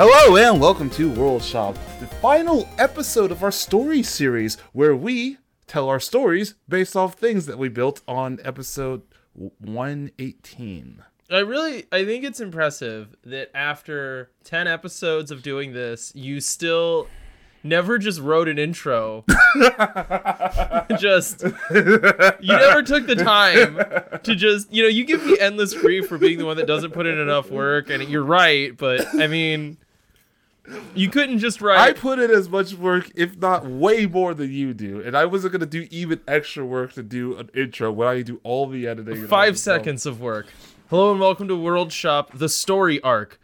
Hello and welcome to World Shop, the final episode of our story series where we tell our stories based off things that we built on episode 118. I think it's impressive that after 10 episodes of doing this, you still never just wrote an intro. You never took the time to just, you know, you give me endless grief for being the one that doesn't put in enough work, and you're right, but I mean... You couldn't just write. I put in as much work, if not way more than you do. And I wasn't going to do even extra work to do an intro when I do all the editing. 5 seconds of work. Hello and welcome to World Shop, the story arc,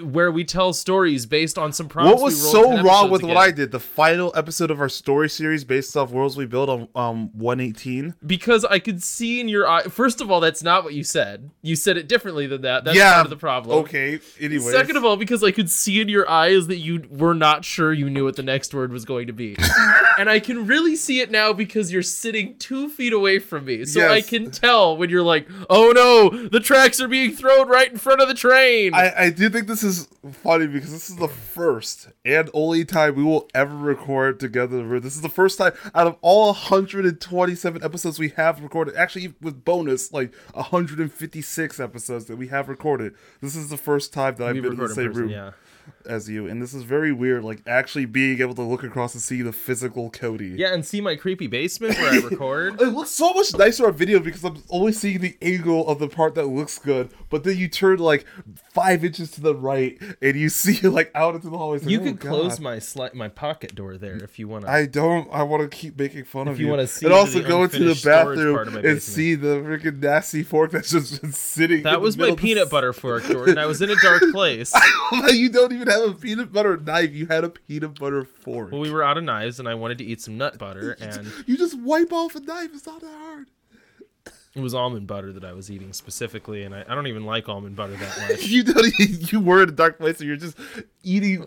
where we tell stories based on some problems. What was so wrong with what I did? The final episode of our story series based off worlds we built on 118? Because I could see in your eye. First of all, that's not what you said. You said it differently than that. That's part of the problem. Okay, anyway. Second of all, because I could see in your eyes that you were not sure you knew what the next word was going to be. And I can really see it now because you're sitting 2 feet away from me. So yes. I can tell when you're like, oh no, the tracks are being thrown right in front of the train. I do think this is funny because this is the first and only time we will ever record together. This is the first time out of all 127 episodes we have recorded, actually with bonus like 156 episodes that we have recorded, this is the first time that I've been in the same room as you, and this is very weird, like actually being able to look across and see the physical Cody and see my creepy basement where I record. It looks so much nicer on video because I'm only seeing the angle of the part that looks good, but then you turn like 5 inches to the right and you see like out into the hallways. You could close my pocket door there if you want to. I want to keep making fun of you. You want to see and also go into the bathroom and see the freaking nasty fork that's just been sitting. That was my peanut butter fork, Jordan. I was in a dark place. You don't even have a peanut butter knife. You had a peanut butter fork. Well, we were out of knives and I wanted to eat some nut butter, and you just wipe off a knife. It's not that hard. It was almond butter that I was eating specifically, and I don't even like almond butter that much. You were in a dark place and you're just eating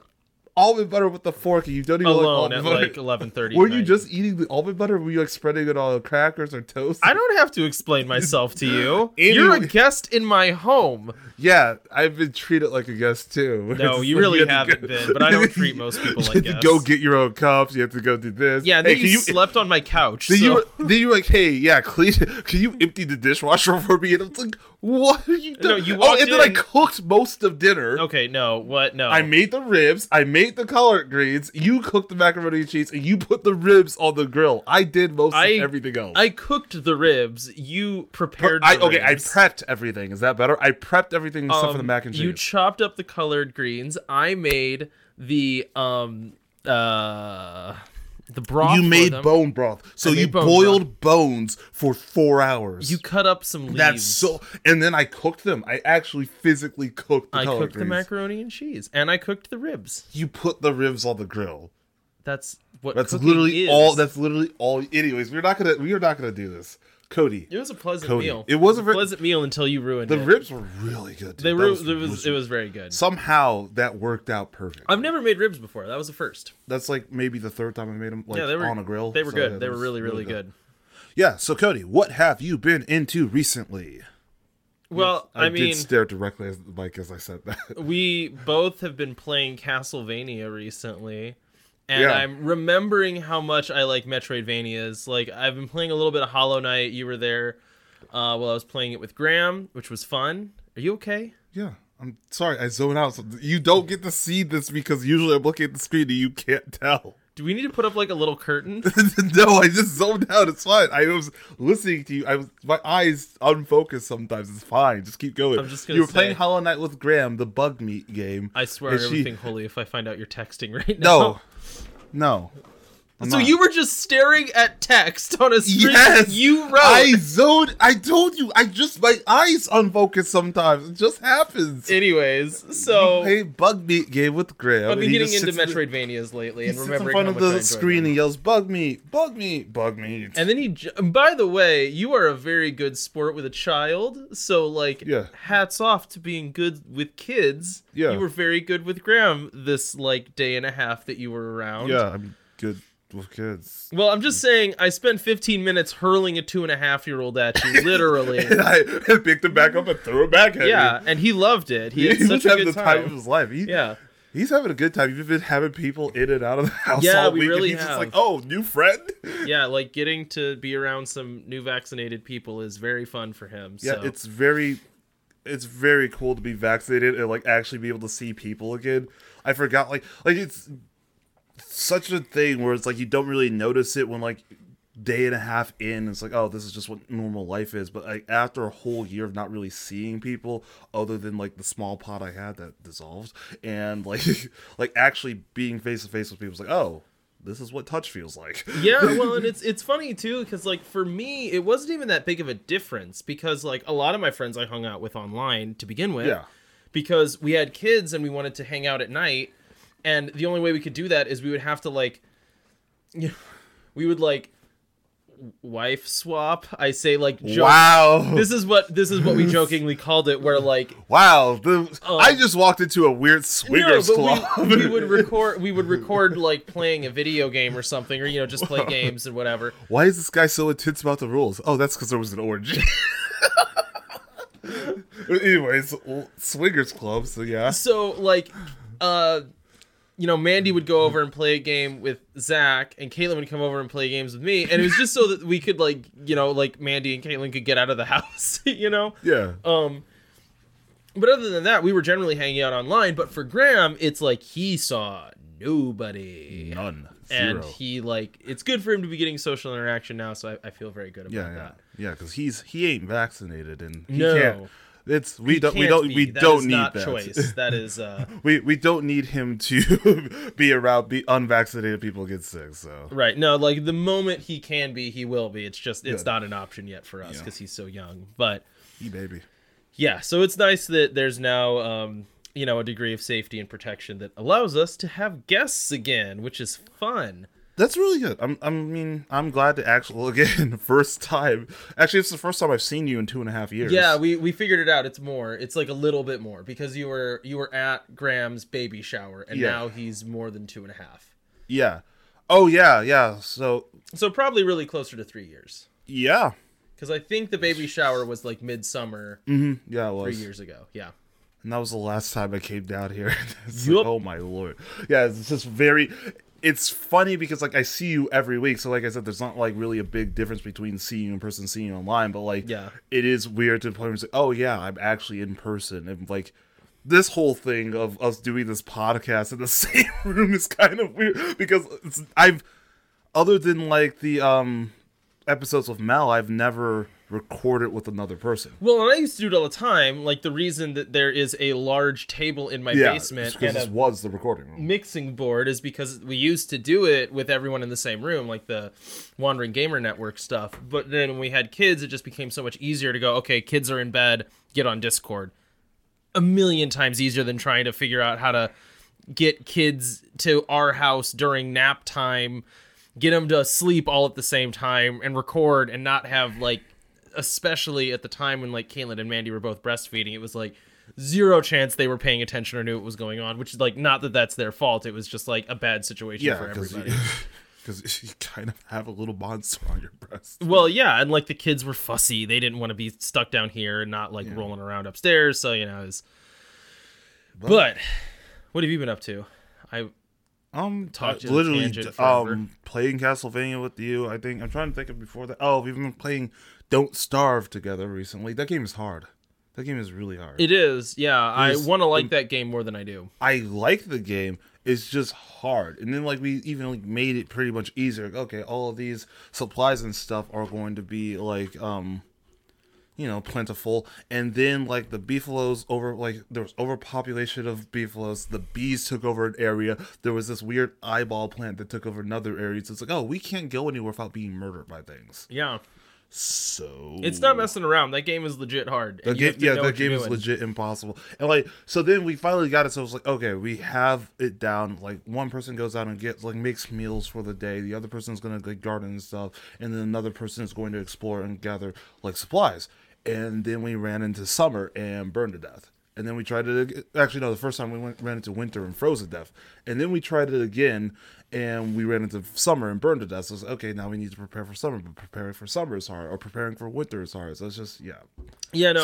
almond butter with the fork, and you don't even alone like almond at butter. Like 11:30. Were you just eating the almond butter? Or were you like spreading it on crackers or toast? I don't have to explain myself to you. You're a guest in my home. Yeah, I've been treated like a guest too. No, you really haven't been. But I don't treat most people like guests. You have to go get your own cups. You have to go do this. Yeah, and then you slept on my couch. Then you were like, hey, clean. Can you empty the dishwasher for me? And I'm like, what are you doing? No, you walked in. Then I cooked most of dinner. Okay, no, what? No, I made the ribs. I ate the collard greens, you cooked the macaroni and cheese, and you put the ribs on the grill. I did most of everything else. I cooked the ribs. You prepared the ribs. I prepped everything. Is that better? I prepped everything except for the mac and cheese. You chopped up the collard greens. I made the broth. You made bone broth. So you boiled bones for 4 hours. You cut up some leaves. And then I cooked them. I actually physically cooked the collard greens. I cooked the macaroni and cheese. And I cooked the ribs. You put the ribs on the grill. That's what cooking is. That's literally all. Anyways, we are not gonna do this. Cody. It was a pleasant meal. It was a pleasant meal until you ruined it. The ribs were really good. It was very good. Somehow that worked out perfect. I've never made ribs before. That was the first. That's like maybe the third time I made them on a grill. They were good. They were really, really good. Yeah. So Cody, what have you been into recently? Well, I did stare directly at the mic as I said that. We both have been playing Castlevania recently. And I'm remembering how much I like Metroidvanias. Like, I've been playing a little bit of Hollow Knight. You were there while I was playing it with Graham, which was fun. Are you okay? Yeah. I'm sorry. I zoned out. So you don't get to see this because usually I'm looking at the screen and you can't tell. Do we need to put up, like, a little curtain? No, I just zoned out. It's fine. I was listening to you. My eyes unfocused sometimes. It's fine. Just keep going. I'm just going to say. You were playing Hollow Knight with Graham, the bug meat game. I swear everything holy if I find out you're texting right now. No. You were just staring at text on a screen that you wrote. I told you. My eyes unfocus sometimes. It just happens. Anyways, so. You play Bug Meat game with Graham. I've been getting into Metroidvanias lately and remembering how much I enjoy them. He sits in front of the screen and yells, Bug Meat, Bug Meat, Bug Meat. And then by the way, you are a very good sport with a child. So, hats off to being good with kids. Yeah. You were very good with Graham this, day and a half that you were around. Yeah, I'm good. With kids. Well, I'm just saying, I spent 15 minutes hurling a 2.5-year-old at you, literally. And I picked him back up and threw him back at you. Yeah, and he loved it. He had such a good time. He was having the time of his life. He, yeah. He's having a good time. You've been having people in and out of the house all week. Really, and he's just like, oh, new friend? Yeah, like getting to be around some new vaccinated people is very fun for him. Yeah, so. It's very cool to be vaccinated and like actually be able to see people again. I forgot, like it's such a thing where it's like you don't really notice it when like day and a half in, it's like, oh, this is just what normal life is. But like after a whole year of not really seeing people, other than like the small pot I had that dissolved, and like actually being face to face with people is like, oh, this is what touch feels like. Yeah, well, and it's funny too, because like for me, it wasn't even that big of a difference, because like a lot of my friends I hung out with online to begin with, because we had kids and we wanted to hang out at night, and the only way we could do that is we would have to like, you know, we would like. Wife swap. I say like wow. This is what we jokingly called it. Where like wow, I just walked into a weird swingers club. We would record like playing a video game or something, or you know just play games and whatever. Why is this guy so intense about the rules? Oh, that's because there was an orgy. Anyways, swingers club. So yeah. So like, you know, Mandy would go over and play a game with Zach, and Caitlin would come over and play games with me, and it was just so that we could, like, you know, like, Mandy and Caitlin could get out of the house, you know? Yeah. But other than that, we were generally hanging out online, but for Graham, it's like, he saw nobody. None. Zero. And he, like, it's good for him to be getting social interaction now, so I feel very good about that. Yeah, because he ain't vaccinated, and he can't. It's we don't need that choice. That is we don't need him to be around unvaccinated people get sick. So right, no, like the moment he can be, he will be. It's just not an option yet for us because he's so young. But so it's nice that there's now you know a degree of safety and protection that allows us to have guests again, which is fun. That's really good. I'm glad to actually, again, first time. Actually, it's the first time I've seen you in 2.5 years. Yeah, we figured it out. It's more. It's like a little bit more because you were at Graham's baby shower, and now he's more than 2.5. Yeah. Oh, yeah. So probably really closer to 3 years. Yeah. Because I think the baby shower was like midsummer. Mm-hmm. Yeah, it was. 3 years ago. Yeah. And that was the last time I came down here. Like, oh, my Lord. Yeah, it's just very... It's funny because, like, I see you every week. So, like I said, there's not, like, really a big difference between seeing you in person and seeing you online. But, like, it is weird to the point where it's like, oh, yeah, I'm actually in person. And, like, this whole thing of us doing this podcast in the same room is kind of weird. Because I've, other than, like, the episodes with Mel, I've never recorded with another person. Well, and I used to do it all the time. Like, the reason that there is a large table in my basement and this was the recording room. Mixing board is because we used to do it with everyone in the same room, like the Wandering Gamer Network stuff. But then when we had kids, it just became so much easier to go, okay, kids are in bed, get on Discord. A million times easier than trying to figure out how to get kids to our house during nap time, get them to sleep all at the same time, and record and not have, like, especially at the time when like Caitlin and Mandy were both breastfeeding, it was like zero chance they were paying attention or knew what was going on, which is like, not that that's their fault. It was just like a bad situation for everybody. Because you kind of have a little monster on your breast. Well, yeah. And like the kids were fussy. They didn't want to be stuck down here and not like rolling around upstairs. So, you know, it was... but what have you been up to? I literally playing Castlevania with you. I think I'm trying to think of before that. Oh, we've been playing Don't Starve Together recently. That game is hard. That game is really hard. It is. Yeah, I want to like that game more than I do. I like the game. It's just hard. And then like we even like made it pretty much easier. Like, okay, all of these supplies and stuff are going to be like you know, plentiful, and then like the beefaloes there was overpopulation of beefaloes. The bees took over an area. There was this weird eyeball plant that took over another area. So it's like, oh, we can't go anywhere without being murdered by things. Yeah. So it's not messing around. That game is legit hard. That game is legit impossible. And like, so then we finally got it. So it was like, okay, we have it down. Like one person goes out and gets like makes meals for the day. The other person's gonna like garden and stuff, and then another person is going to explore and gather like supplies. And then we ran into summer and burned to death. And then we tried it again. Actually, no, the first time we ran into winter and froze to death. And then we tried it again and we ran into summer and burned to death. So it's like, okay, now we need to prepare for summer, but preparing for summer is hard, or preparing for winter is hard. So it's just, no,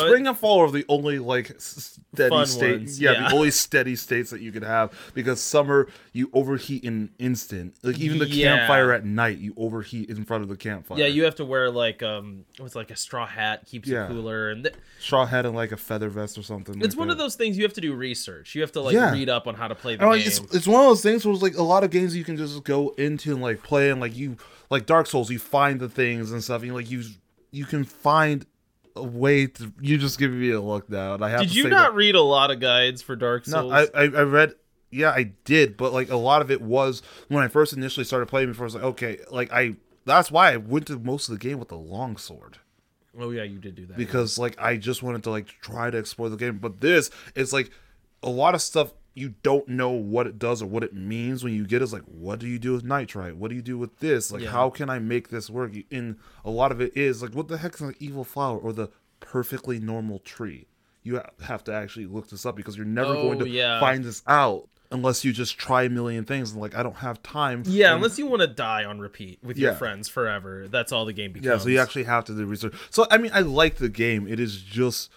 spring and fall are the only like steady states. Yeah, the only steady states that you could have, because summer you overheat in an instant. Like even the campfire at night, you overheat in front of the campfire. Yeah, you have to wear like what's like a straw hat keeps you cooler, and straw hat and like a feather vest or something. It's like one of those things you have to do research. You have to like read up on how to play the game. It's one of those things where it's like a lot of games you can just go into and like play, and like you like Dark Souls, you find the things and stuff, and like you can find a way to. You just give me a look now, and I have. Did to you say not that, read a lot of guides for Dark Souls? No, I read. Yeah, I did, but like a lot of it was when I first initially started playing. Before I was like, okay, like that's why I went to most of the game with the longsword. Oh yeah, you did do that because like I just wanted to like try to explore the game. But this, it's like a lot of stuff. You don't know what it does or what it means when you get it. It's like, what do you do with nitrite? What do you do with this? Like, how can I make this work? And a lot of it is like, what the heck is an evil flower or the perfectly normal tree? You have to actually look this up because you're never going to find this out unless you just try a million things. And like, I don't have time. Yeah, unless you want to die on repeat with your friends forever. That's all the game becomes. Yeah, so you actually have to do research. So, I mean, I like the game. It is just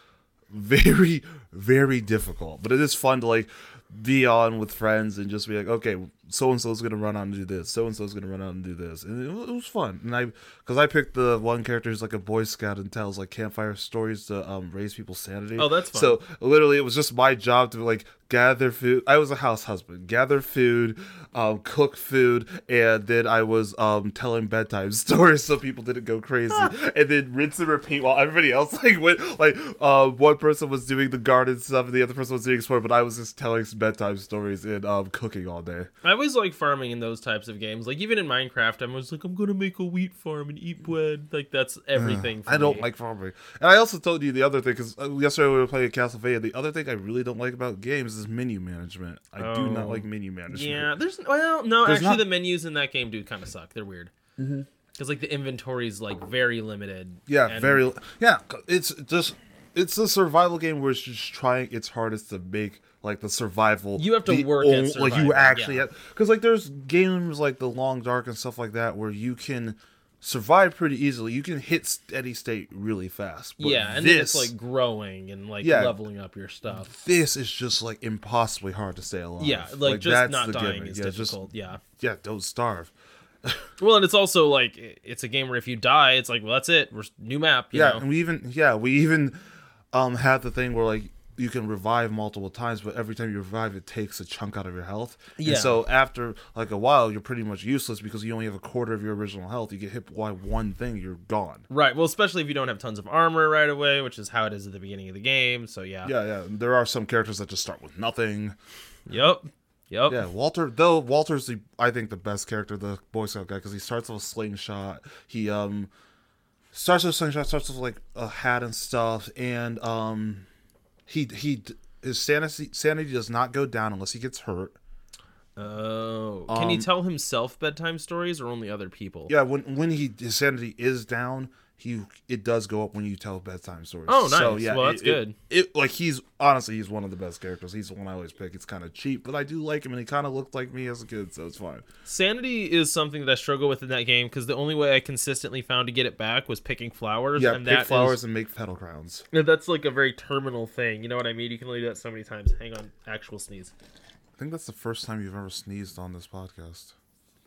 very, very difficult, but it is fun to like be on with friends and just be like, okay, so-and-so's gonna run out and do this, so-and-so's gonna run out and do this, and it was fun. And because I picked the one character who's like a Boy Scout and tells like campfire stories to raise people's sanity. Oh, that's fun. So literally it was just my job to like gather food. I was a house husband, gather food, cook food, and then I was telling bedtime stories so people didn't go crazy, and then rinse and repeat while everybody else like went like one person was doing the garden stuff and the other person was doing sport, but I was just telling bedtime stories and cooking all day. I always like farming in those types of games. Like even in Minecraft, I'm always like, I'm gonna make a wheat farm and eat bread. Like that's everything. For I don't like farming, and I also told you the other thing because yesterday we were playing Castlevania. The other thing I really don't like about games is menu management. I do not like menu management. Yeah, the menus in that game do kind of suck. They're weird. Mm-hmm. Because like the inventory is like very limited. Yeah, very. Yeah, it's a survival game where it's just trying its hardest to make. Like the survival, you have to work at survival. Like you actually, because like there's games like The Long Dark and stuff like that where you can survive pretty easily. You can hit steady state really fast. But and then it's like growing and like leveling up your stuff. This is just like impossibly hard to stay alive. Yeah, like just not dying is difficult. Yeah, don't starve. Well, and it's also like it's a game where if you die, it's like, well, that's it. We're new map. You know? And we even had the thing where like. You can revive multiple times, but every time you revive, it takes a chunk out of your health. Yeah. And so after like a while, you're pretty much useless because you only have a quarter of your original health. You get hit by one thing, you're gone. Right. Well, especially if you don't have tons of armor right away, which is how it is at the beginning of the game. So yeah. There are some characters that just start with nothing. Yep. Yeah, Walter's I think the best character, the Boy Scout guy, because he starts with a slingshot. He starts with a slingshot, starts with like a hat and stuff, and his sanity does not go down unless he gets hurt. Oh, can he tell himself bedtime stories or only other people? Yeah, when his sanity is down, it does go up when you tell bedtime stories. Oh, nice. So, yeah, well, that's good. He's one of the best characters. He's the one I always pick. It's kind of cheap, but I do like him, and he kind of looked like me as a kid, so it's fine. Sanity is something that I struggle with in that game because the only way I consistently found to get it back was picking flowers. Yeah, and make petal crowns. Yeah, that's like a very terminal thing. You know what I mean? You can only do that so many times. Hang on, actual sneeze. I think that's the first time you've ever sneezed on this podcast.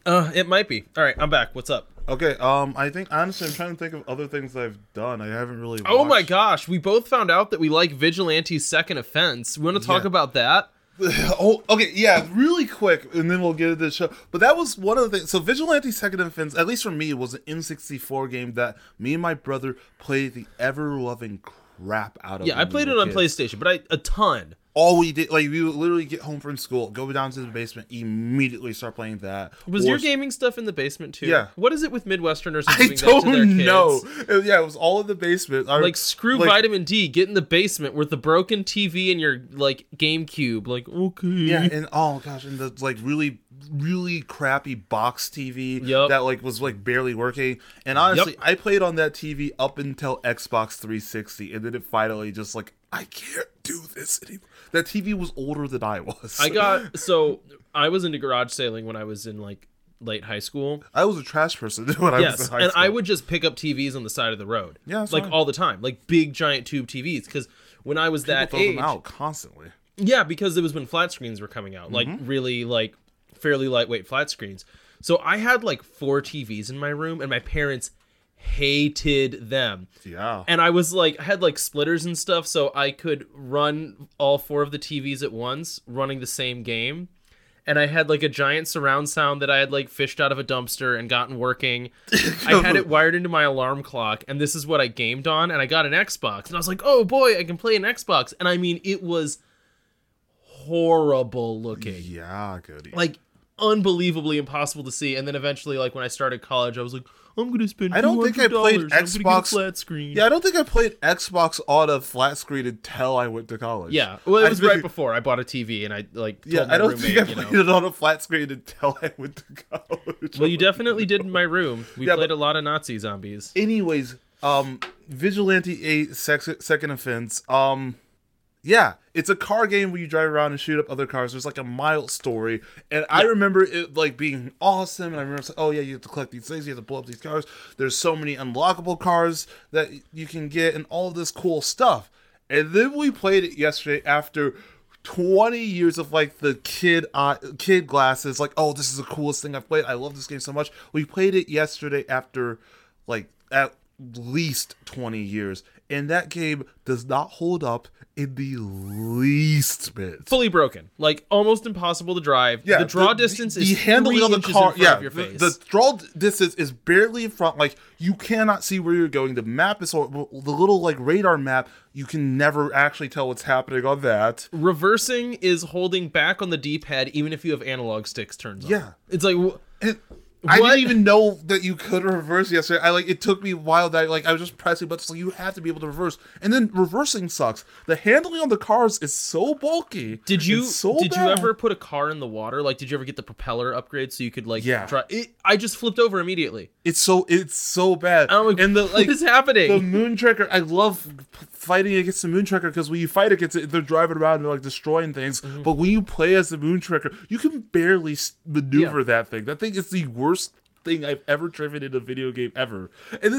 It might be. All right, I'm back. What's up? Okay, I think, honestly, I'm trying to think of other things I've done. I haven't really watched. Oh my gosh, we both found out that we like Vigilante 2nd Offense. We want to talk about that? Oh, okay, yeah, really quick, and then we'll get into the show. But that was one of the things. So Vigilante 2nd Offense, at least for me, was an N64 game that me and my brother played the ever-loving crap out of. Yeah, I played it on PlayStation, but a ton. All we did, like, we would literally get home from school, go down to the basement, immediately start playing that. Was your gaming stuff in the basement, too? Yeah. What is it with Midwesterners doing that to their kids? I don't know. It was all in the basement. Like, screw vitamin D, get in the basement with the broken TV and your, like, GameCube. Like, okay. Yeah, and, oh, gosh, and the, like, really, really crappy box TV that, like, was, like, barely working. And honestly, I played on that TV up until Xbox 360, and then it finally just, like, I can't do this anymore. That TV was older than I was. I was into garage sailing when I was in like late high school. I was a trash person when I was in high school. And I would just pick up TVs on the side of the road. Yeah, that's all the time. Like big giant tube TVs, because when I was that age, people throw them out constantly. Yeah, because it was when flat screens were coming out, like really like fairly lightweight flat screens. So I had like 4 TVs in my room, and my parents hated them. Yeah. And I was like, I had like splitters and stuff, so I could run all 4 of the TVs at once, running the same game. And I had like a giant surround sound that I had like fished out of a dumpster and gotten working. I had it wired into my alarm clock, and this is what I gamed on. And I got an Xbox, and I was like, oh boy, I can play an Xbox. And I mean, it was horrible looking. Yeah, goody. Like unbelievably impossible to see. And then eventually, like when I started college, I was like, I'm gonna spend $200. I don't think I played Xbox flat screen. Yeah, I don't think I played Xbox on a flat screen until I went to college. Yeah, well, it was right before I bought a TV, and I like told my roommate, I played it on a flat screen until I went to college. Well, you definitely did in my room. We played a lot of Nazi zombies. Anyways, Vigilante 8 Second Offense. Yeah, it's a car game where you drive around and shoot up other cars. There's like a mild story, and I remember it like being awesome. And I remember, like, oh yeah, you have to collect these things, you have to blow up these cars. There's so many unlockable cars that you can get, and all this cool stuff. And then we played it yesterday after 20 years of like the kid glasses. Like, oh, this is the coolest thing I've played. I love this game so much. We played it yesterday after like at least 20 years. And that game does not hold up in the least bit. Fully broken. Like, almost impossible to drive. Yeah, the draw distance is 3 inches in front of your face. The draw distance is barely in front. Like, you cannot see where you're going. The map is... The little, like, radar map, you can never actually tell what's happening on that. Reversing is holding back on the D-pad, even if you have analog sticks turned on. Yeah. It's like... I didn't even know that you could reverse yesterday. It took me a while that I was just pressing buttons. Like, you have to be able to reverse, and then reversing sucks. The handling on the cars is so bulky. Did you ever put a car in the water? Like, did you ever get the propeller upgrade so you could try? I just flipped over immediately. It's so bad. I'm like, and what is happening? The Moontracker. I love fighting against the Moontracker, because when you fight against it, they're driving around and they're destroying things. Mm-hmm. But when you play as the Moontracker, you can barely maneuver that thing. That thing is the worst thing I've ever driven in a video game ever. And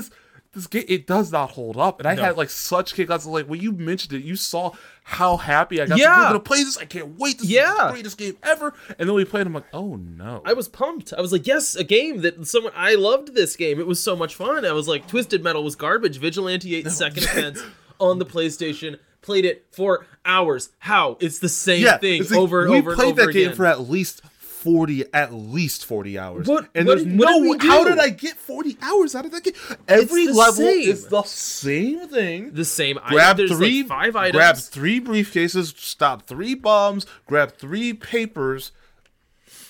this game, it does not hold up. And I had such kickouts. Like, when you mentioned it, you saw how happy I got. Yeah, I'm gonna play this. I can't wait. This is the greatest game ever. And then we played. I'm like, oh no. I was pumped. I was like, yes, a game that someone. I loved this game. It was so much fun. I was like, Twisted Metal was garbage. Vigilante 8 Second Offense on the PlayStation. Played it for hours. How? It's the same thing over and over again. We played that game for at least 40 hours. How did I get 40 hours out of that game? Every level is the same thing. The same item. There's like 5 items. Grab 3 briefcases, stop 3 bombs, grab 3 papers.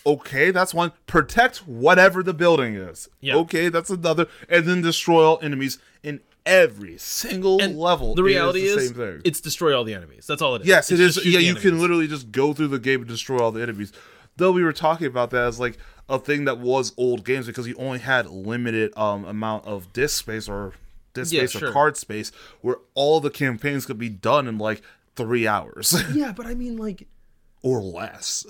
Okay, that's one. Protect whatever the building is. Yep. Okay, that's another. And then destroy all enemies in every single level. The reality is the same thing. It's destroy all the enemies. That's all it is. Yes, it is. Yeah, you can literally just go through the game and destroy all the enemies. Though we were talking about that as like a thing that was old games, because you only had limited amount of disk space or card space, where all the campaigns could be done in like 3 hours. Yeah, but I mean like... Or less.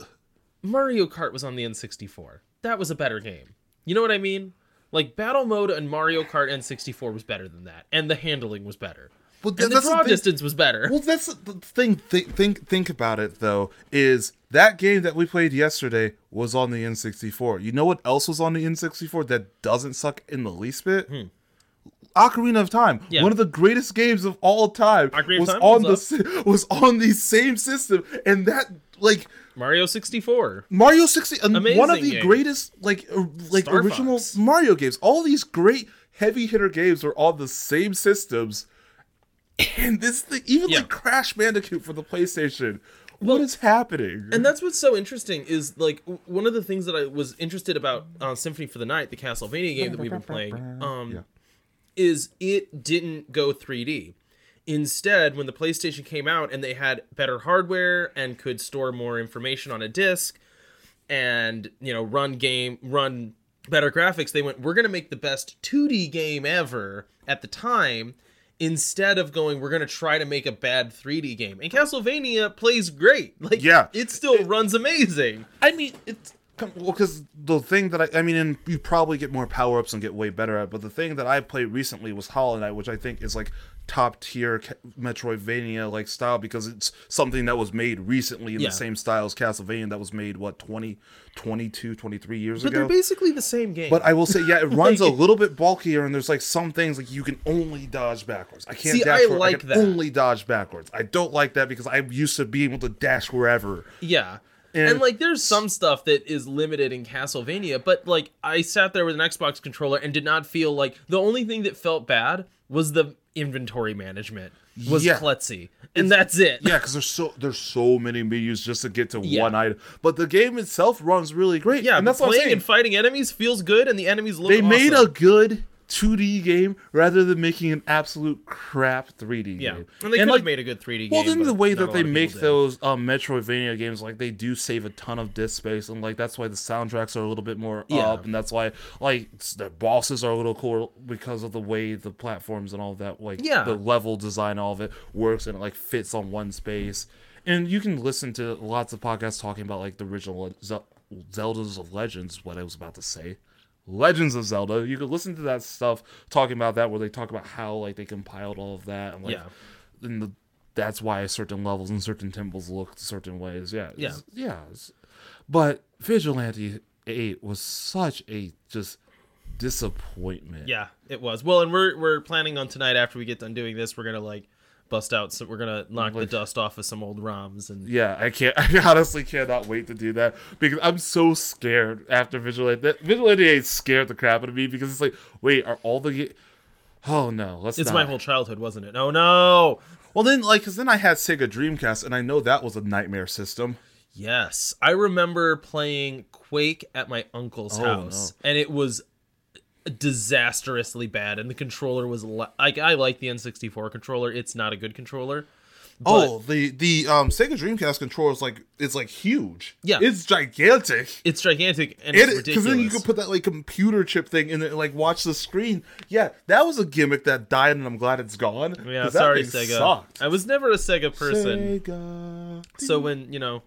Mario Kart was on the N64. That was a better game. You know what I mean? Like, battle mode on Mario Kart N64 was better than that. And the handling was better. Well, and the draw distance was better. Well, that's the thing. Think about it, though, is that game that we played yesterday was on the N64. You know what else was on the N64 that doesn't suck in the least bit? Ocarina of Time, one of the greatest games of all time, was on the same system, and that like Mario 64, Mario 60, one of the greatest like original Mario games. All these great heavy hitter games were on the same systems, and this thing, even like Crash Bandicoot for the PlayStation. What is happening? And that's what's so interesting is, like, one of the things that I was interested about on Symphony for the Night, the Castlevania game that we've been playing, is it didn't go 3D. Instead, when the PlayStation came out and they had better hardware and could store more information on a disc and, you know, run better graphics, they went, we're going to make the best 2D game ever at the time, instead of going, we're going to try to make a bad 3D game. And Castlevania plays great. Like, it still runs amazing. I mean, it's Well, because the thing that I mean, and you probably get more power-ups and get way better at, but the thing that I played recently was Hollow Knight, which I think is, like, top-tier Metroidvania-like style, because it's something that was made recently in the same style as Castlevania that was made, what, 22, 23 years ago? But they're basically the same game. But I will say, yeah, it runs a little bit bulkier, and there's, like, some things, like, you can only dodge backwards. I can't dash forward. I can only dodge backwards. I don't like that, because I'm used to being able to dash wherever. Yeah. And, like, there's some stuff that is limited in Castlevania, but, like, I sat there with an Xbox controller and did not feel like... The only thing that felt bad was the inventory management, was klutzy. And that's it. Yeah, because there's so many menus just to get to one item. But the game itself runs really great. Yeah, and that's what I'm saying. Playing and fighting enemies feels good, and the enemies look awesome. They made a good 2D game rather than making an absolute crap 3D game. And they could have made a good 3D game. Well, then the way that they make those Metroidvania games, like, they do save a ton of disc space, and, like, that's why the soundtracks are a little bit more up, and that's why, like, the bosses are a little cool because of the way the platforms and all that, like, the level design, all of it works, and it, like, fits on one space. And you can listen to lots of podcasts talking about, like, the original Zelda's of Legends, what I was about to say. Legends of Zelda. You could listen to that stuff talking about that, where they talk about how, like, they compiled all of that, and, like, and that's why certain levels and certain temples look certain ways. But Vigilante 8 was such a just disappointment. Yeah, it was. Well, and we're planning on tonight, after we get done doing this, we're gonna, like, bust out, so we're gonna knock the dust off of some old ROMs. And I honestly cannot wait to do that, because I'm so scared after Vigilante 8 scared the crap out of me, because it's like, wait, are all the it's my whole childhood, wasn't it? Oh no. Well, then, like, because then I had Sega Dreamcast, and I know that was a nightmare system. Yes, I remember playing Quake at my uncle's house, and it was disastrously bad, and the controller was like, I like the N64 controller, it's not a good controller, but the Sega Dreamcast controller is like, it's like huge, it's gigantic, and it's ridiculous, because then you could put that, like, computer chip thing in it and, like, watch the screen. That was a gimmick that died, and I'm glad it's gone. Sorry, Sega sucked. I was never a Sega person. So when, you know,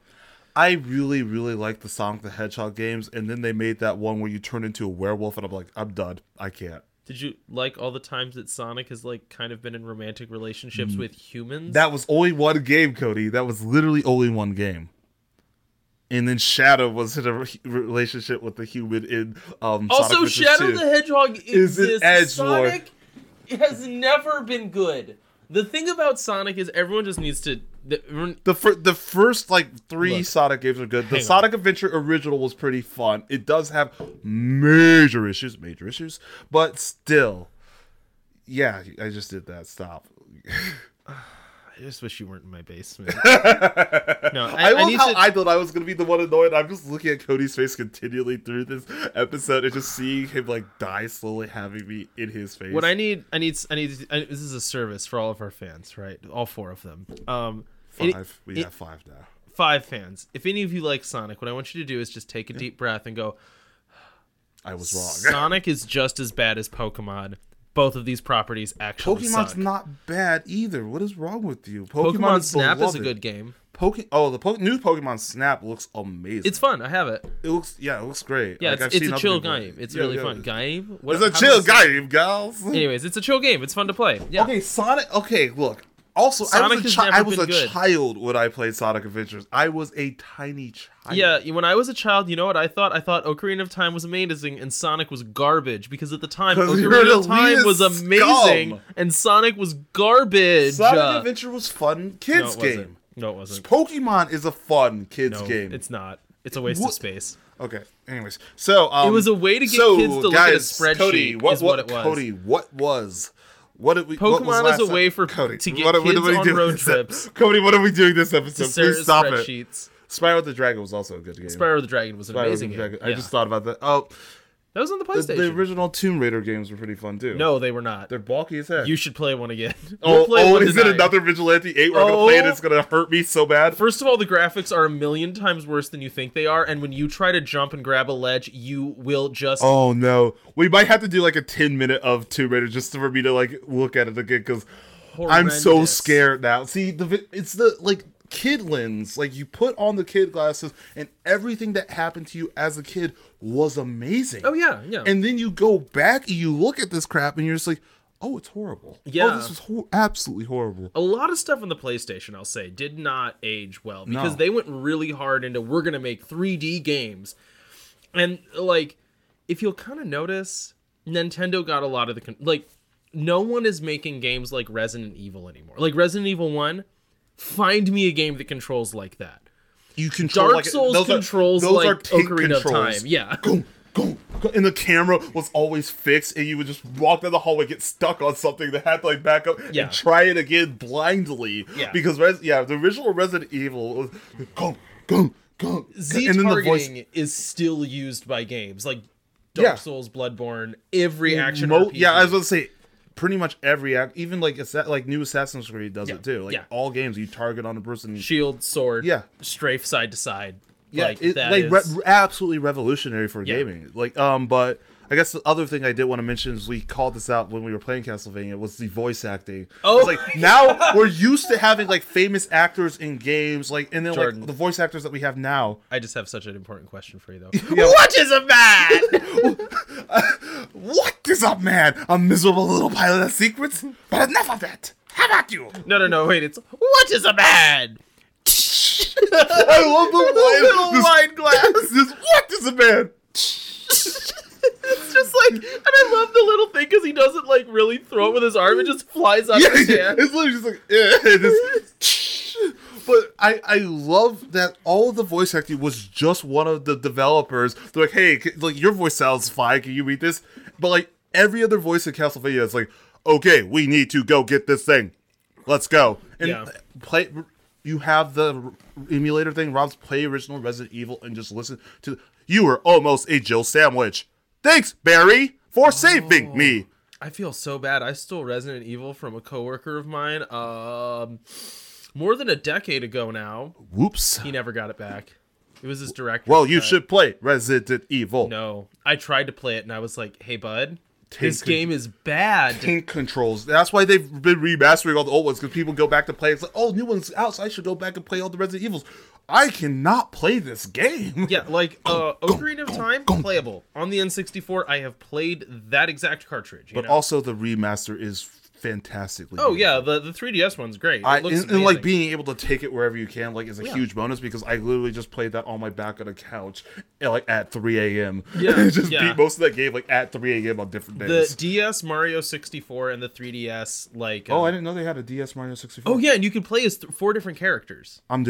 I really, really like the Sonic the Hedgehog games, and then they made that one where you turn into a werewolf, and I'm like, I'm done. I can't. Did you like all the times that Sonic has, like, kind of been in romantic relationships with humans? That was only one game, Cody. That was literally only one game. And then Shadow was in a relationship with the human in also, Sonic Adventure 2. Also, Shadow the Hedgehog exists. Sonic has never been good. The thing about Sonic is everyone just needs to... The first, like, three Sonic games are good. The Sonic Adventure original was pretty fun. It does have major issues, but still, yeah, I just did that. Stop. I just wish you weren't in my basement. I thought I was going to be the one annoyed. I'm just looking at Cody's face continually through this episode and just seeing him, like, die slowly, having me in his face. What I need, this is a service for all of our fans, right? All four of them. We have five now. Five fans. If any of you like Sonic, what I want you to do is just take a deep breath and go, I was wrong. Sonic is just as bad as Pokemon. Both of these properties actually Pokemon's suck. Not bad either. What is wrong with you? Pokemon Snap beloved. Is a good game. New Pokemon Snap looks amazing. It's fun. I have it. It looks great. Yeah, like, it's a chill game. It's really fun. Game? What, it's a chill game, guys. Anyways, it's a chill game. It's fun to play. Yeah. Okay, Sonic. Okay, look. Also, I was a child when I played Sonic Adventures. I was a tiny child. Yeah, when I was a child, you know what I thought? I thought Ocarina of Time was amazing and Sonic was garbage. Because at the time, Ocarina of Time was amazing and Sonic was garbage. Sonic Adventure was fun kids game. No, it wasn't. Pokemon is a fun kids game. It's not. It's a waste of space. Okay, anyways. So, it was a way to get kids to look at a spreadsheet, Cody, what it was. Cody, what was... Pokemon is a way for to get kids on road trips. Cody, what are we doing this episode? Please stop it. Spyro the Dragon was also a good game. Spyro the Dragon was an amazing game. I just thought about that. Oh, that was on the PlayStation. The original Tomb Raider games were pretty fun too. No, they were not. They're bulky as heck. You should play one again. Is it another Vigilante 8 where I'm going to play it and it's going to hurt me so bad? First of all, the graphics are a million times worse than you think they are, and when you try to jump and grab a ledge, you will just... Oh no. We might have to do like a 10-minute of Tomb Raider just for me to like look at it again, because I'm so scared now. See, it's the like... kid lens. Like, you put on the kid glasses and everything that happened to you as a kid was amazing. Oh, yeah, yeah. And then you go back and you look at this crap and you're just like, oh, it's horrible. Yeah. Oh, this was absolutely horrible. A lot of stuff on the PlayStation, I'll say, did not age well. Because they went really hard into, we're going to make 3D games. And, like, if you'll kind of notice, Nintendo got a lot of the... no one is making games like Resident Evil anymore. Like, Resident Evil 1, find me a game that controls like that. You control Dark Souls like, controls are, like Ocarina of Time. Yeah. Go. And the camera was always fixed, and you would just walk down the hallway, get stuck on something that had to like back up and try it again blindly. Yeah. Because the original Resident Evil was go. Z and targeting the voice... is still used by games like Dark Souls, Bloodborne, every action. RPG. Yeah, I was gonna say. Pretty much every act, even like new Assassin's Creed does it too. Like all games, you target on a person, shield, sword, strafe side to side. Yeah, absolutely revolutionary for gaming. Like, but I guess the other thing I did want to mention is we called this out when we were playing Castlevania was the voice acting. Oh, it's like now we're used to having like famous actors in games, like and then Jordan, like the voice actors that we have now. I just have such an important question for you though. What is a man? What is a man? A miserable little pile of secrets? But enough of that. How about you? No. Wait. It's what is a man? I love the wine glass. What is a man? It's just like, and I love the little thing because he doesn't like really throw it with his arm. It just flies out of his hand. It's literally just like, But I love that all the voice acting was just one of the developers. They're like, hey, like your voice sounds fine. Can you read this? But like every other voice in Castlevania is like, okay, we need to go get this thing. Let's go. And play. You have the emulator thing. Rob's play original Resident Evil and just listen to. You were almost a Jill sandwich. Thanks, Barry, for saving me. I feel so bad. I stole Resident Evil from a coworker of mine. More than a decade ago now. Whoops. He never got it back. It was his director. Well, you should play Resident Evil. No. I tried to play it, and I was like, hey, bud, this game is bad. Tank controls. That's why they've been remastering all the old ones, because people go back to play. It's like, oh, new one's out, so I should go back and play all the Resident Evils. I cannot play this game. Yeah, like, Ocarina of Time, playable. On the N64, I have played that exact cartridge. But also the remaster is fantastically beautiful. Yeah, the 3DS one's great. It looks amazing. Like being able to take it wherever you can like is a huge bonus because I literally just played that on my back on the couch like at 3 a.m. Yeah, just beat most of that game like at 3 a.m. on different days. The DS Mario 64 and the 3DS like I didn't know they had a DS Mario 64. Oh yeah, and you can play as four different characters. I'm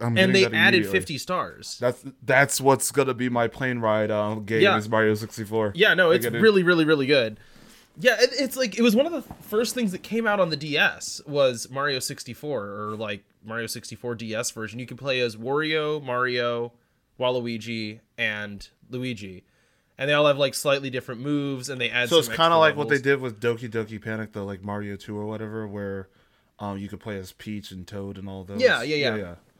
and they added 50 stars. That's what's gonna be my plane ride game is Mario 64. Yeah, no, it's really really really good. Yeah, it's like, it was one of the first things that came out on the DS was Mario 64, or like Mario 64 DS version. You can play as Wario, Mario, Waluigi, and Luigi. And they all have like slightly different moves, and they add some extra levels. So it's kind of like what they did with Doki Doki Panic, the like Mario 2 or whatever, where you could play as Peach and Toad and all those. Yeah.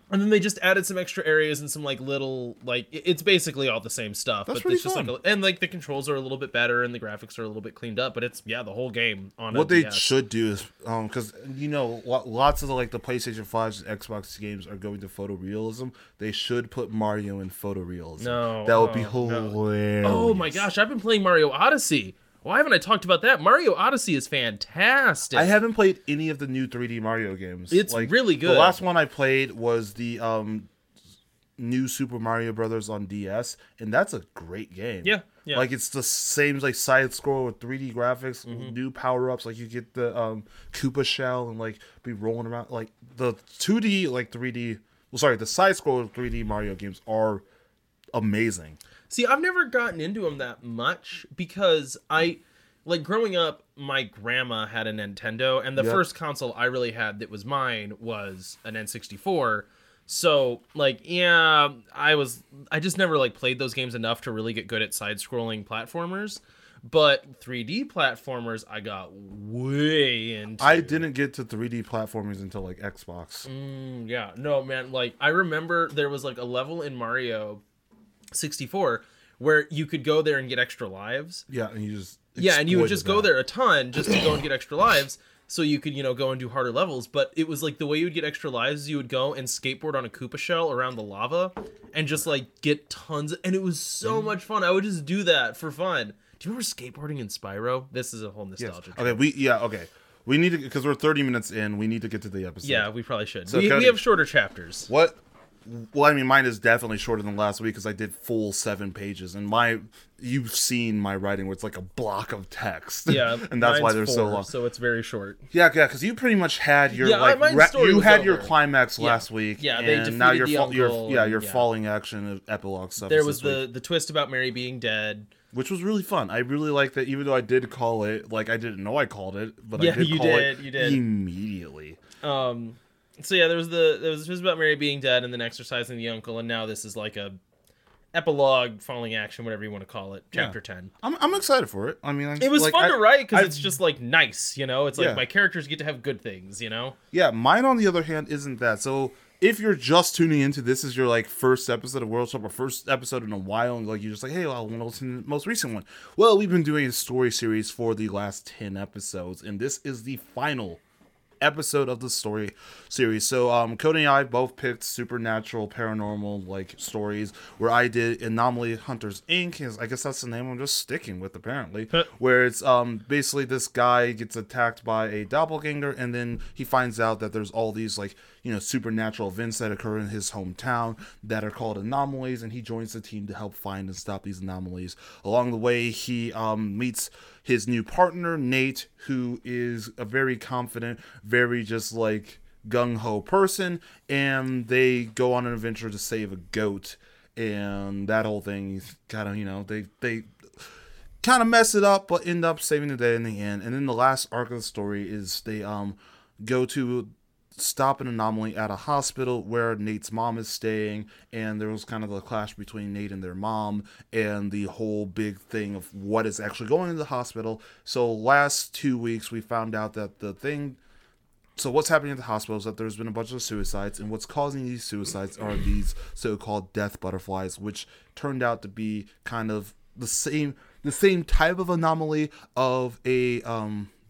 And then they just added some extra areas and some like little like it's basically all the same stuff. That's but it's just fun. Like and like the controls are a little bit better and the graphics are a little bit cleaned up. But it's the whole game on what they should do is because you know lots of the, like the PlayStation 5s and Xbox games are going to photorealism. They should put Mario in photorealism. No, that would be hilarious. No. Oh my gosh, I've been playing Mario Odyssey. Why haven't I talked about that? Mario Odyssey is fantastic. I haven't played any of the new 3D Mario games. It's like, really good. The last one I played was the new Super Mario Brothers on DS, and that's a great game. Yeah. Like, it's the same like side scroll with 3D graphics, new power-ups. Like, you get the Koopa shell and, like, be rolling around. Like, the 2D, like, 3D... Well, sorry, the side scroll 3D Mario games are amazing. See, I've never gotten into them that much because growing up, my grandma had a Nintendo, and the first console I really had that was mine was an N64. So, I just never, played those games enough to really get good at side-scrolling platformers. But 3D platformers, I got way into. I didn't get to 3D platformers until, Xbox. Yeah. No, man, I remember there was, a level in Mario 64 where you could go there and get extra lives. Yeah, and you would just go there a ton just to go and get extra lives. so you could, you know, go and do harder levels. But it was like the way you would get extra lives is you would go and skateboard on a Koopa shell around the lava and just like get tons. And it was so much fun. I would just do that for fun. Do you remember skateboarding in Spyro? This is a whole nostalgia. Yes. Okay, we need to, because we're 30 minutes in, we need to get to the episode. Yeah, we probably should. So we have shorter chapters. What? Well, I mean, mine is definitely shorter than last week because I did full 7 pages, and you've seen my writing where it's like a block of text. Yeah, and that's why they're so long. So it's very short. Yeah, because you pretty much had your your climax last week. Yeah, and now your falling action of epilogue stuff. There was the twist about Mary being dead, which was really fun. I really liked that, even though I did call it, like I didn't know I called it, but yeah, I did call it. You did immediately. So yeah, there was just about Mary being dead and then exercising the uncle, and now this is like a epilogue, falling action, whatever you want to call it, chapter 10. I'm excited for it. I mean, it was fun to write because it's just like nice, you know. It's like my characters get to have good things, you know. Yeah, mine on the other hand isn't that. So if you're just tuning into this, is your like first episode of World Shop or first episode in a while, and like you're just like, hey, well, I want to listen to the most recent one. Well, we've been doing a story series for the last 10 episodes, and this is the final episode of the story series. So Cody and I both picked supernatural, paranormal like stories, where I did Anomaly Hunters Inc. I guess that's the name I'm just sticking with apparently, where it's basically this guy gets attacked by a doppelganger, and then he finds out that there's all these like, you know, supernatural events that occur in his hometown that are called anomalies, and he joins the team to help find and stop these anomalies. Along the way, he meets his new partner, Nate, who is a very confident, very just like gung-ho person, and they go on an adventure to save a goat, and that whole thing kind of, you know, they kind of mess it up but end up saving the day in the end. And then the last arc of the story is they go to stop an anomaly at a hospital where Nate's mom is staying, and there was kind of a clash between Nate and their mom and the whole big thing of what is actually going in the hospital. So last 2 weeks we found out that so what's happening at the hospital is that there's been a bunch of suicides, and what's causing these suicides are these so-called death butterflies, which turned out to be kind of the same type of anomaly of a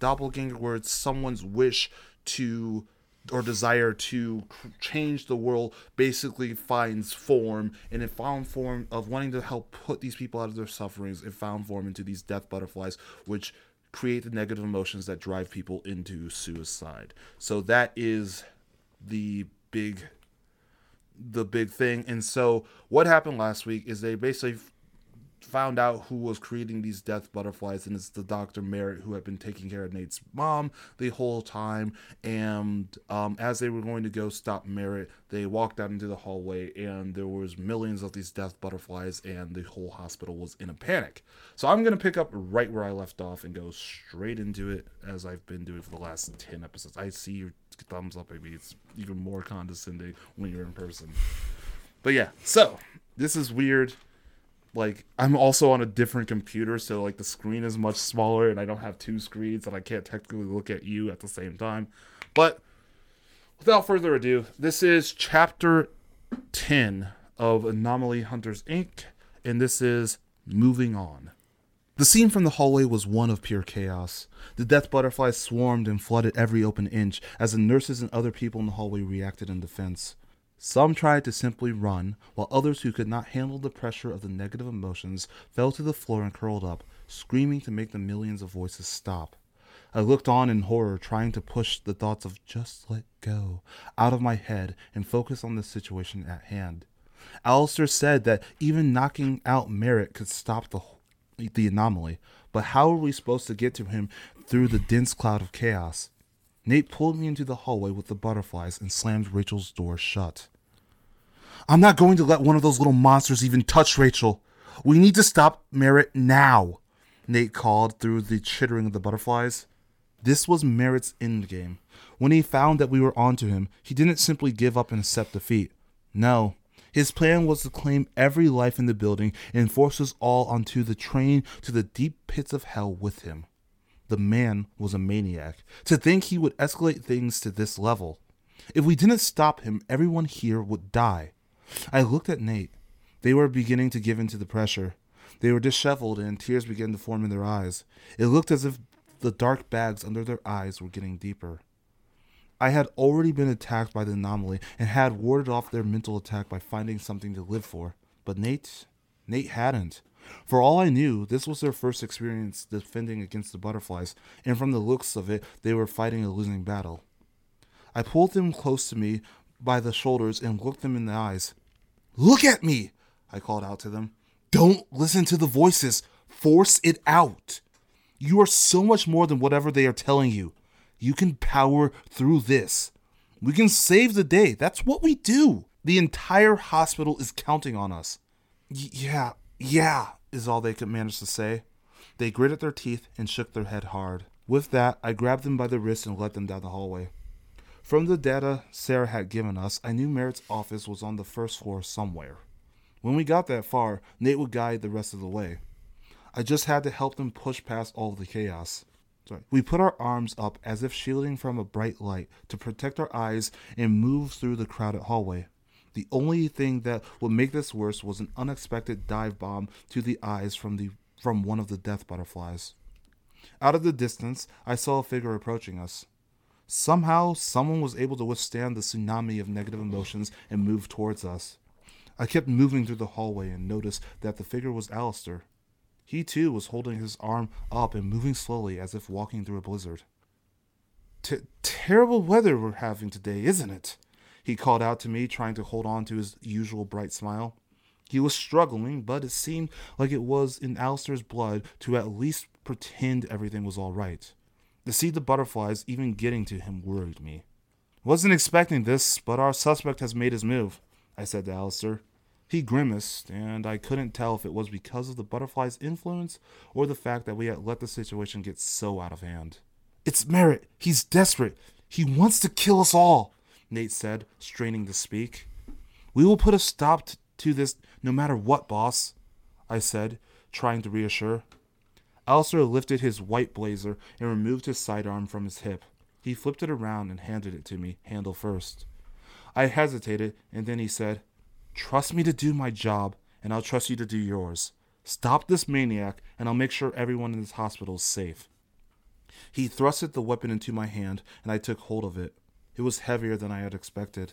doppelganger, where it's someone's wish to or desire to change the world basically finds form, and it found form of wanting to help put these people out of their sufferings. It found form into these death butterflies, which create the negative emotions that drive people into suicide. So that is the big thing. And so what happened last week is they basically found out who was creating these death butterflies, and it's the Dr. Merritt, who had been taking care of Nate's mom the whole time. And as they were going to go stop Merritt, they walked out into the hallway, and there was millions of these death butterflies, and the whole hospital was in a panic. So I'm going to pick up right where I left off and go straight into it, as I've been doing for the last 10 episodes. I see your thumbs up, baby. It's even more condescending when you're in person. But yeah, so this is weird. Like, I'm also on a different computer, so, like, the screen is much smaller, and I don't have 2 screens, and I can't technically look at you at the same time. But without further ado, this is Chapter 10 of Anomaly Hunters, Inc., and this is Moving On. The scene from the hallway was one of pure chaos. The death butterflies swarmed and flooded every open inch as the nurses and other people in the hallway reacted in defense. Some tried to simply run, while others who could not handle the pressure of the negative emotions fell to the floor and curled up, screaming to make the millions of voices stop. I looked on in horror, trying to push the thoughts of just let go out of my head and focus on the situation at hand. Alistair said that even knocking out Merritt could stop the anomaly, but how were we supposed to get to him through the dense cloud of chaos? Nate pulled me into the hallway with the butterflies and slammed Rachel's door shut. I'm not going to let one of those little monsters even touch Rachel. We need to stop Merritt now, Nate called through the chittering of the butterflies. This was Merritt's endgame. When he found that we were onto him, he didn't simply give up and accept defeat. No, his plan was to claim every life in the building and force us all onto the train to the deep pits of hell with him. The man was a maniac. To think he would escalate things to this level. If we didn't stop him, everyone here would die. I looked at Nate. They were beginning to give in to the pressure. They were disheveled and tears began to form in their eyes. It looked as if The dark bags under their eyes were getting deeper. I had already been attacked by the anomaly and had warded off their mental attack by finding something to live for. But Nate hadn't. For all I knew, this was their first experience defending against the butterflies, and from the looks of it, they were fighting a losing battle. I pulled them close to me by the shoulders and looked them in the eyes. "Look at me!" I called out to them. "Don't listen to the voices. Force it out. You are so much more than whatever they are telling you. You can power through this. We can save the day. That's what we do. The entire hospital is counting on us." Yeah, is all they could manage to say. They gritted their teeth and shook their head hard. With that, I grabbed them by the wrist and led them down the hallway. From the data Sarah had given us, I knew Merritt's office was on the first floor somewhere. When we got that far, Nate would guide the rest of the way. I just had to help them push past all of the chaos. We put our arms up as if shielding from a bright light to protect our eyes and moved through the crowded hallway. The only thing that would make this worse was an unexpected dive bomb to the eyes from one of the death butterflies. Out of the distance, I saw a figure approaching us. Somehow, someone was able to withstand the tsunami of negative emotions and move towards us. I kept moving through the hallway and noticed that the figure was Alistair. He too was holding his arm up and moving slowly as if walking through a blizzard. Terrible weather we're having today, isn't it? He called out to me, trying to hold on to his usual bright smile. He was struggling, but it seemed like it was in Alistair's blood to at least pretend everything was all right. To see the butterflies even getting to him worried me. "Wasn't expecting this, but our suspect has made his move," I said to Alistair. He grimaced, and I couldn't tell if it was because of the butterflies' influence or the fact that we had let the situation get so out of hand. "It's Merritt. He's desperate. He wants to kill us all," Nate said, straining to speak. "We will put a stop to this no matter what, boss," I said, trying to reassure. Alistair lifted his white blazer and removed his sidearm from his hip. He flipped it around and handed it to me, handle first. I hesitated, and then he said, "Trust me to do my job, and I'll trust you to do yours. Stop this maniac, and I'll make sure everyone in this hospital is safe." He thrusted the weapon into my hand, and I took hold of it. It was heavier than I had expected.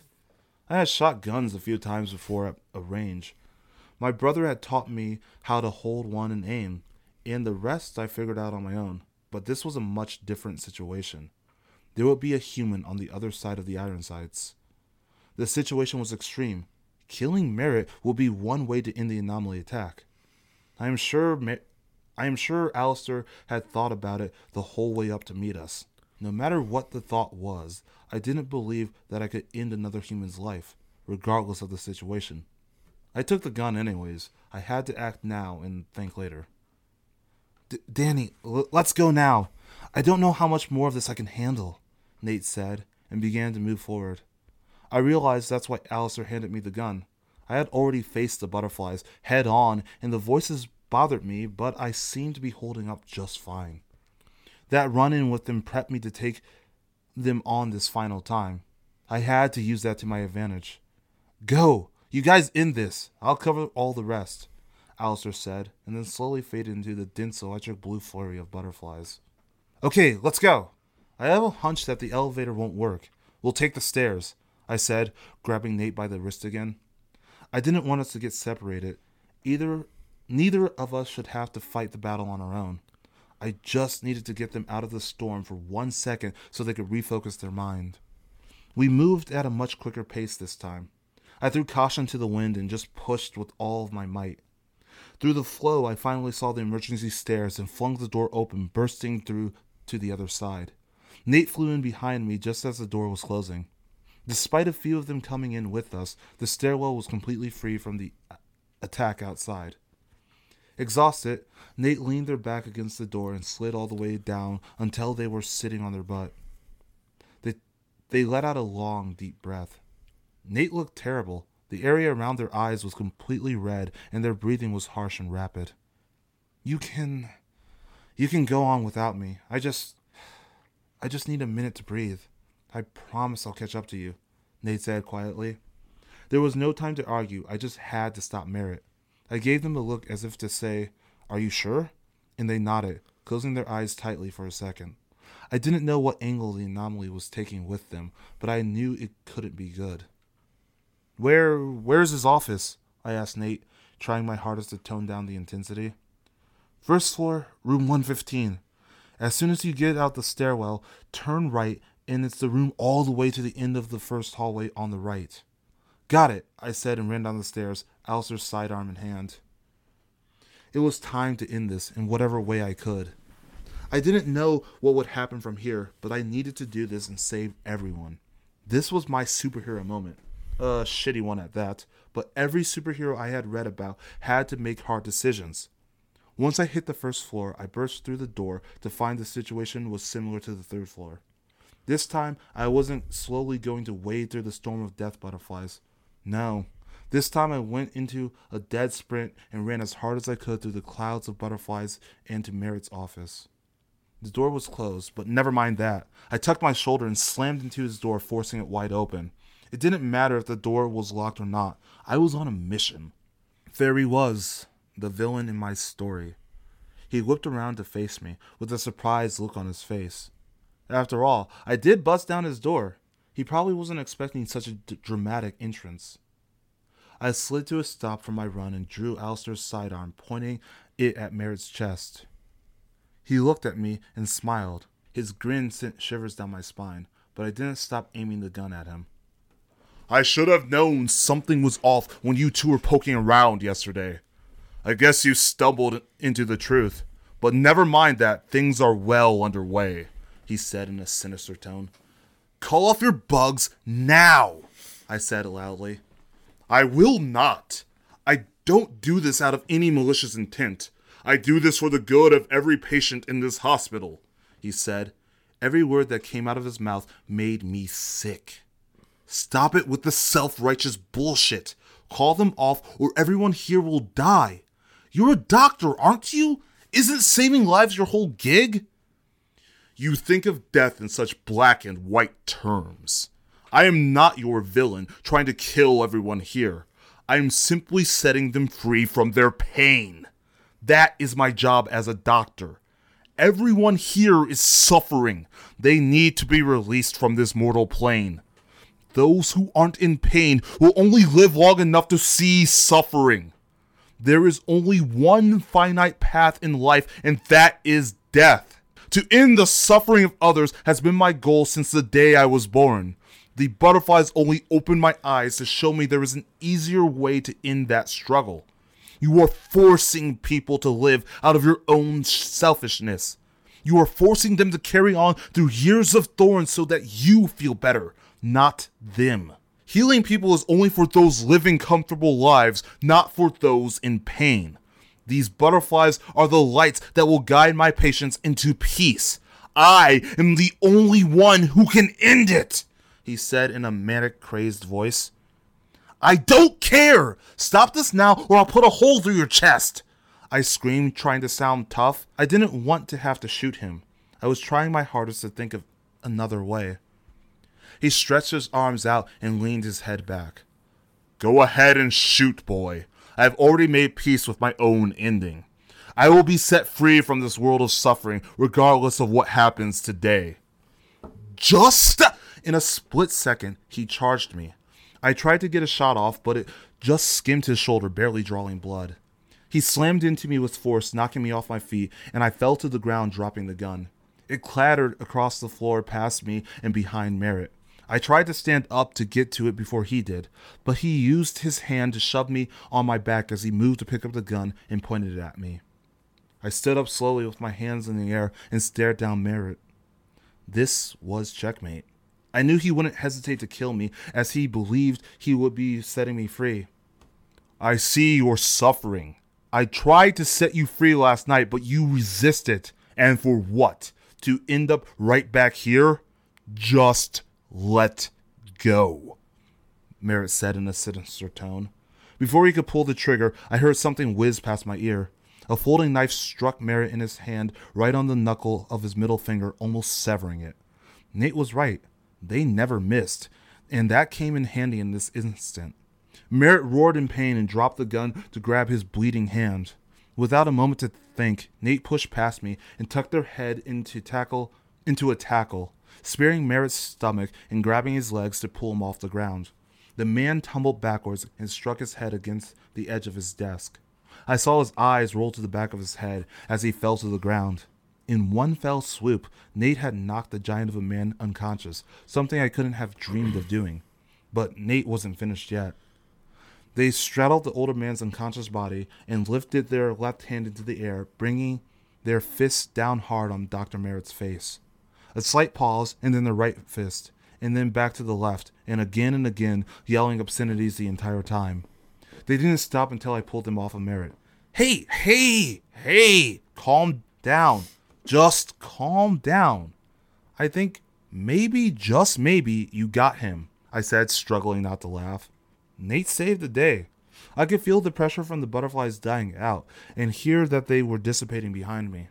I had shot guns a few times before at a range. My brother had taught me how to hold one and aim, and the rest I figured out on my own. But this was a much different situation. There would be a human on the other side of the iron sights. The situation was extreme. Killing Merritt will be one way to end the anomaly attack. I am sure Alistair had thought about it the whole way up to meet us. No matter what the thought was, I didn't believe that I could end another human's life, regardless of the situation. I took the gun anyways. I had to act now and think later. Danny, let's go now. I don't know how much more of this I can handle," Nate said, and began to move forward. I realized that's why Alistair handed me the gun. I had already faced the butterflies head on, and the voices bothered me, but I seemed to be holding up just fine. That run-in with them prepped me to take them on this final time. I had to use that to my advantage. "Go! You guys end this! I'll cover all the rest," Alistair said, and then slowly faded into the dense electric blue flurry of butterflies. "Okay, let's go! I have a hunch that the elevator won't work. We'll take the stairs," I said, grabbing Nate by the wrist again. I didn't want us to get separated. Neither of us should have to fight the battle on our own. I just needed to get them out of the storm for 1 second so they could refocus their mind. We moved at a much quicker pace this time. I threw caution to the wind and just pushed with all of my might. Through the flow, I finally saw the emergency stairs and flung the door open, bursting through to the other side. Nate flew in behind me just as the door was closing. Despite a few of them coming in with us, the stairwell was completely free from the attack outside. Exhausted, Nate leaned their back against the door and slid all the way down until they were sitting on their butt. They let out a long, deep breath. Nate looked terrible. The area around their eyes was completely red, and their breathing was harsh and rapid. You can go on without me. I just need a minute to breathe. I promise I'll catch up to you," Nate said quietly. There was no time to argue. I just had to stop Merritt. I gave them a look as if to say, "Are you sure?" and they nodded, closing their eyes tightly for a second. I didn't know what angle the anomaly was taking with them, but I knew it couldn't be good. Where's his office? I asked Nate, trying my hardest to tone down the intensity. First floor, room 115. As soon as you get out the stairwell, turn right, and it's the room all the way to the end of the first hallway on the right. Got it, I said, and ran down the stairs, Alistair's sidearm in hand. It was time to end this in whatever way I could. I didn't know what would happen from here, but I needed to do this and save everyone. This was my superhero moment. A shitty one at that, but every superhero I had read about had to make hard decisions. Once I hit the first floor, I burst through the door to find the situation was similar to the third floor. This time, I wasn't slowly going to wade through the storm of death butterflies. No. This time I went into a dead sprint and ran as hard as I could through the clouds of butterflies and to Merritt's office. The door was closed, but never mind that. I tucked my shoulder and slammed into his door, forcing it wide open. It didn't matter if the door was locked or not. I was on a mission. There he was, the villain in my story. He whipped around to face me, with a surprised look on his face. After all, I did bust down his door. He probably wasn't expecting such a dramatic entrance. I slid to a stop from my run and drew Alistair's sidearm, pointing it at Merritt's chest. He looked at me and smiled. His grin sent shivers down my spine, but I didn't stop aiming the gun at him. I should have known something was off when you two were poking around yesterday. I guess you stumbled into the truth, but never mind that, things are well underway, he said in a sinister tone. Call off your bugs now, I said loudly. I will not. I don't do this out of any malicious intent. I do this for the good of every patient in this hospital, he said. Every word that came out of his mouth made me sick. Stop it with the self-righteous bullshit. Call them off or everyone here will die. You're a doctor, aren't you? Isn't saving lives your whole gig? You think of death in such black and white terms. I am not your villain trying to kill everyone here. I am simply setting them free from their pain. That is my job as a doctor. Everyone here is suffering. They need to be released from this mortal plane. Those who aren't in pain will only live long enough to see suffering. There is only one finite path in life, and that is death. To end the suffering of others has been my goal since the day I was born. The butterflies only opened my eyes to show me there is an easier way to end that struggle. You are forcing people to live out of your own selfishness. You are forcing them to carry on through years of thorns so that you feel better, not them. Healing people is only for those living comfortable lives, not for those in pain. These butterflies are the lights that will guide my patients into peace. I am the only one who can end it, he said in a manic, crazed voice. I don't care! Stop this now or I'll put a hole through your chest! I screamed, trying to sound tough. I didn't want to have to shoot him. I was trying my hardest to think of another way. He stretched his arms out and leaned his head back. Go ahead and shoot, boy. I have already made peace with my own ending. I will be set free from this world of suffering, regardless of what happens today. Just... In a split second, he charged me. I tried to get a shot off, but it just skimmed his shoulder, barely drawing blood. He slammed into me with force, knocking me off my feet, and I fell to the ground, dropping the gun. It clattered across the floor past me and behind Merritt. I tried to stand up to get to it before he did, but he used his hand to shove me on my back as he moved to pick up the gun and pointed it at me. I stood up slowly with my hands in the air and stared down Merritt. This was checkmate. I knew he wouldn't hesitate to kill me, as he believed he would be setting me free. I see you're suffering. I tried to set you free last night, but you resisted. And for what? To end up right back here? Just let go, Merritt said in a sinister tone. Before he could pull the trigger, I heard something whiz past my ear. A folding knife struck Merritt in his hand, right on the knuckle of his middle finger, almost severing it. Nate was right. They never missed, and that came in handy in this instant. Merritt roared in pain and dropped the gun to grab his bleeding hand. Without a moment to think, Nate pushed past me and tucked their head into a tackle, spearing Merritt's stomach and grabbing his legs to pull him off the ground. The man tumbled backwards and struck his head against the edge of his desk. I saw his eyes roll to the back of his head as he fell to the ground. In one fell swoop, Nate had knocked the giant of a man unconscious, something I couldn't have dreamed of doing. But Nate wasn't finished yet. They straddled the older man's unconscious body and lifted their left hand into the air, bringing their fists down hard on Dr. Merritt's face. A slight pause, and then the right fist, and then back to the left, and again, yelling obscenities the entire time. They didn't stop until I pulled them off of Merritt. Hey, calm down. Just calm down. I think maybe, just maybe, you got him, I said, struggling not to laugh. Nate saved the day. I could feel the pressure from the butterflies dying out and hear that they were dissipating behind me.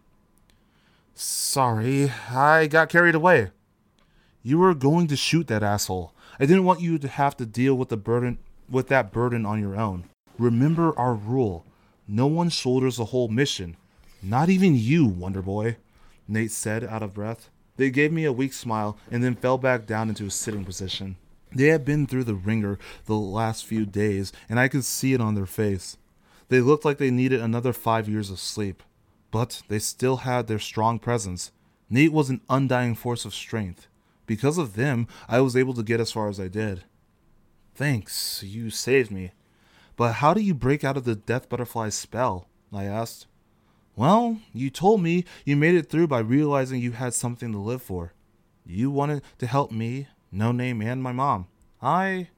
Sorry, I got carried away. You were going to shoot that asshole. I didn't want you to have to deal with that burden on your own. Remember our rule. No one shoulders the whole mission. Not even you, Wonder Boy, Nate said out of breath. They gave me a weak smile and then fell back down into a sitting position. They had been through the ringer the last few days, and I could see it on their face. They looked like they needed another 5 years of sleep, but they still had their strong presence. Nate was an undying force of strength. Because of them, I was able to get as far as I did. Thanks, you saved me. But how do you break out of the death butterfly spell? I asked. Well, you told me you made it through by realizing you had something to live for. You wanted to help me, No Name, and my mom. I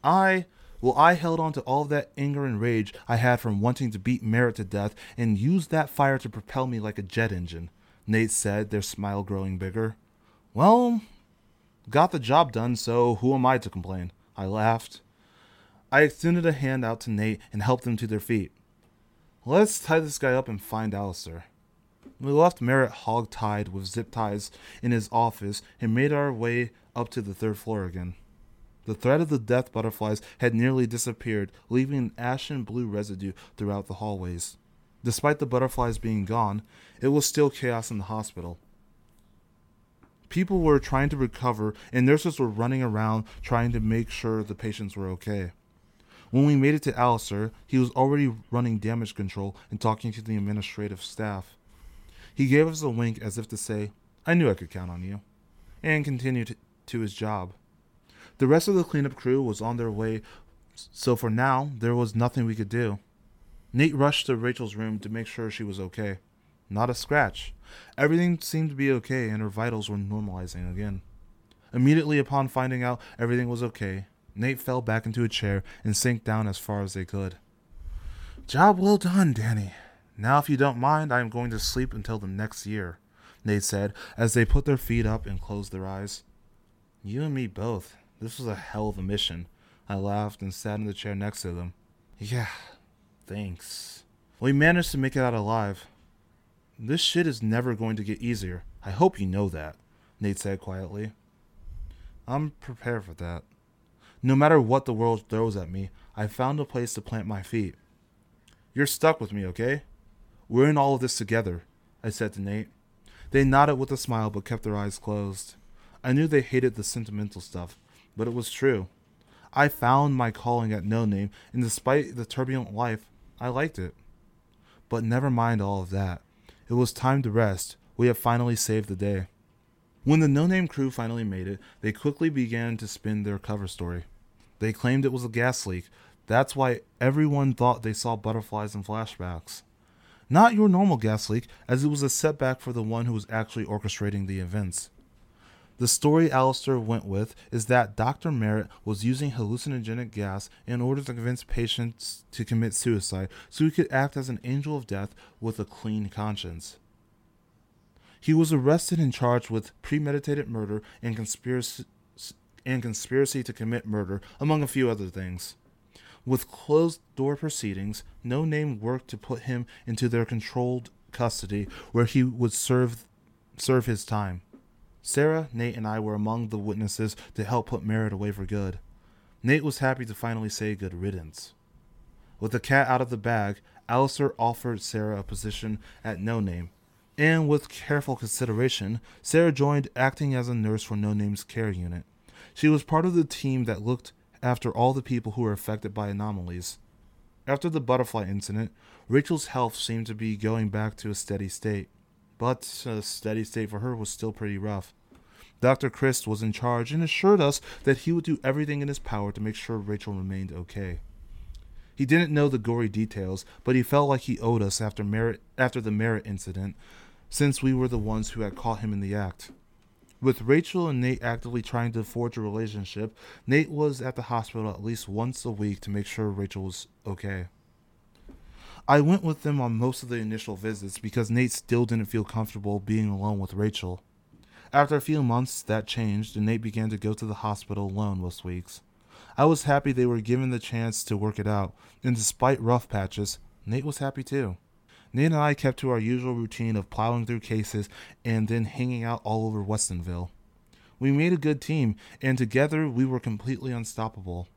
held on to all that anger and rage I had from wanting to beat Merritt to death and used that fire to propel me like a jet engine, Nate said, their smile growing bigger. Well, got the job done, so who am I to complain? I laughed. I extended a hand out to Nate and helped them to their feet. Let's tie this guy up and find Alistair. We left Merritt hog-tied with zip ties in his office and made our way up to the third floor again. The thread of the death butterflies had nearly disappeared, leaving an ashen blue residue throughout the hallways. Despite the butterflies being gone, it was still chaos in the hospital. People were trying to recover, and nurses were running around trying to make sure the patients were okay. When we made it to Alistair, he was already running damage control and talking to the administrative staff. He gave us a wink as if to say, I knew I could count on you, and continued to his job. The rest of the cleanup crew was on their way, so for now, there was nothing we could do. Nate rushed to Rachel's room to make sure she was okay. Not a scratch. Everything seemed to be okay, and her vitals were normalizing again. Immediately upon finding out everything was okay, Nate fell back into a chair and sank down as far as they could. Job well done, Danny. Now, if you don't mind, I am going to sleep until the next year, Nate said, as they put their feet up and closed their eyes. You and me both. This was a hell of a mission. I laughed and sat in the chair next to them. Yeah, thanks. We managed to make it out alive. This shit is never going to get easier. I hope you know that, Nate said quietly. I'm prepared for that. No matter what the world throws at me, I found a place to plant my feet. You're stuck with me, okay? We're in all of this together, I said to Nate. They nodded with a smile but kept their eyes closed. I knew they hated the sentimental stuff, but it was true. I found my calling at No Name, and despite the turbulent life, I liked it. But never mind all of that. It was time to rest. We had finally saved the day. When the No Name crew finally made it, they quickly began to spin their cover story. They claimed it was a gas leak. That's why everyone thought they saw butterflies and flashbacks. Not your normal gas leak, as it was a setback for the one who was actually orchestrating the events. The story Alistair went with is that Dr. Merritt was using hallucinogenic gas in order to convince patients to commit suicide so he could act as an angel of death with a clean conscience. He was arrested and charged with premeditated murder and conspiracy to commit murder, among a few other things. With closed-door proceedings, No Name worked to put him into their controlled custody, where he would serve his time. Sarah, Nate, and I were among the witnesses to help put Merritt away for good. Nate was happy to finally say good riddance. With the cat out of the bag, Alistair offered Sarah a position at No Name, and with careful consideration, Sarah joined acting as a nurse for No Name's care unit. She was part of the team that looked after all the people who were affected by anomalies. After the butterfly incident, Rachel's health seemed to be going back to a steady state, but a steady state for her was still pretty rough. Dr. Christ was in charge and assured us that he would do everything in his power to make sure Rachel remained okay. He didn't know the gory details, but he felt like he owed us after the Merritt incident, since we were the ones who had caught him in the act. With Rachel and Nate actively trying to forge a relationship, Nate was at the hospital at least once a week to make sure Rachel was okay. I went with them on most of the initial visits because Nate still didn't feel comfortable being alone with Rachel. After a few months, that changed, and Nate began to go to the hospital alone most weeks. I was happy they were given the chance to work it out, and despite rough patches, Nate was happy too. Nate and I kept to our usual routine of plowing through cases and then hanging out all over Westonville. We made a good team, and together we were completely unstoppable.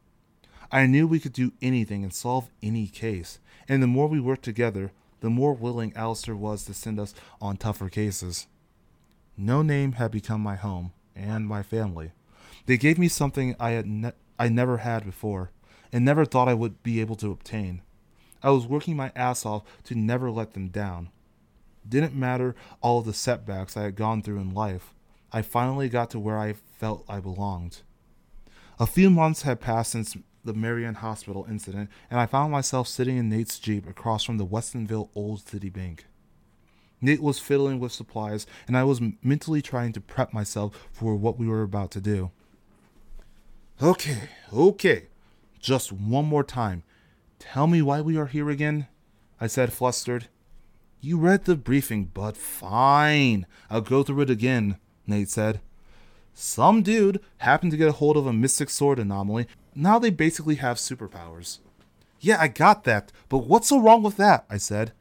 I knew we could do anything and solve any case, and the more we worked together, the more willing Alistair was to send us on tougher cases. No Name had become my home and my family. They gave me something I never had before, and never thought I would be able to obtain. I was working my ass off to never let them down. Didn't matter all of the setbacks I had gone through in life, I finally got to where I felt I belonged. A few months had passed since the Marion Hospital incident, and I found myself sitting in Nate's Jeep across from the Westonville Old City Bank. Nate was fiddling with supplies, and I was mentally trying to prep myself for what we were about to do. Okay, just one more time. Tell me why we are here again, I said, flustered. You read the briefing, but fine. I'll go through it again, Nate said. Some dude happened to get a hold of a mystic sword anomaly. Now they basically have superpowers. Yeah, I got that, but what's so wrong with that, I said.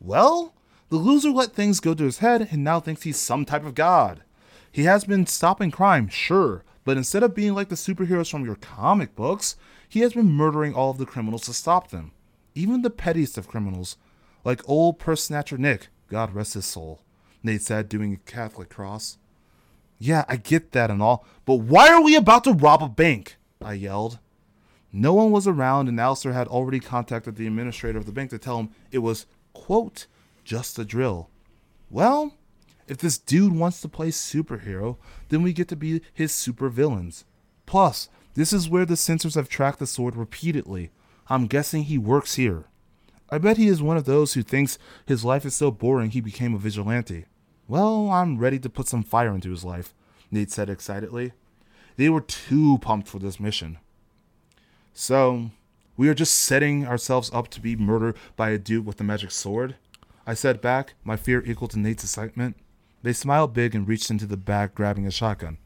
Well, the loser let things go to his head and now thinks he's some type of god. He has been stopping crime, sure, but instead of being like the superheroes from your comic books, he has been murdering all of the criminals to stop them. Even the pettiest of criminals, like old purse snatcher Nick, God rest his soul, Nate said, doing a Catholic cross. Yeah, I get that and all, but why are we about to rob a bank? I yelled. No one was around, and Alistair had already contacted the administrator of the bank to tell him it was, quote, just a drill. Well, if this dude wants to play superhero, then we get to be his supervillains. Plus, this is where the sensors have tracked the sword repeatedly. I'm guessing he works here. I bet he is one of those who thinks his life is so boring he became a vigilante. Well, I'm ready to put some fire into his life, Nate said excitedly. They were too pumped for this mission. So, we are just setting ourselves up to be murdered by a dude with the magic sword? I said back, my fear equal to Nate's excitement. They smiled big and reached into the bag, grabbing a shotgun.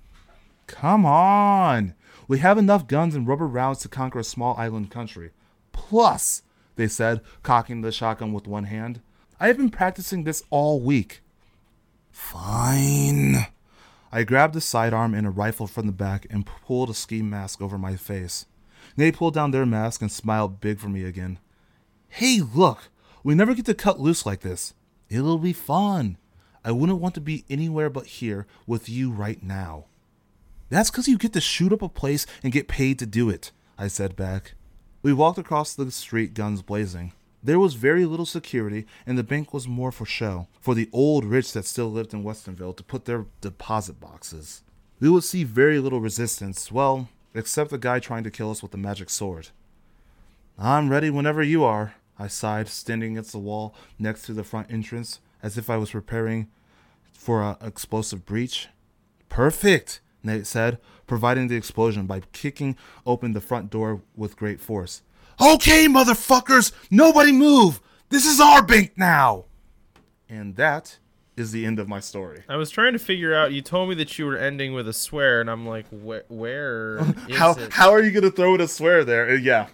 Come on! We have enough guns and rubber rounds to conquer a small island country. Plus, they said, cocking the shotgun with one hand, I have been practicing this all week. Fine. I grabbed a sidearm and a rifle from the back and pulled a ski mask over my face. They pulled down their mask and smiled big for me again. Hey, look! We never get to cut loose like this. It'll be fun. I wouldn't want to be anywhere but here with you right now. That's because you get to shoot up a place and get paid to do it, I said back. We walked across the street, guns blazing. There was very little security, and the bank was more for show, for the old rich that still lived in Westonville to put their deposit boxes. We would see very little resistance, well, except the guy trying to kill us with the magic sword. I'm ready whenever you are, I sighed, standing against the wall next to the front entrance, as if I was preparing for an explosive breach. Perfect! Nate said, providing the explosion by kicking open the front door with great force. Okay, motherfuckers! Nobody move! This is our bank now! And that is the end of my story. I was trying to figure out, you told me that you were ending with a swear, and I'm like, where is it? How are you going to throw in a swear there? Yeah.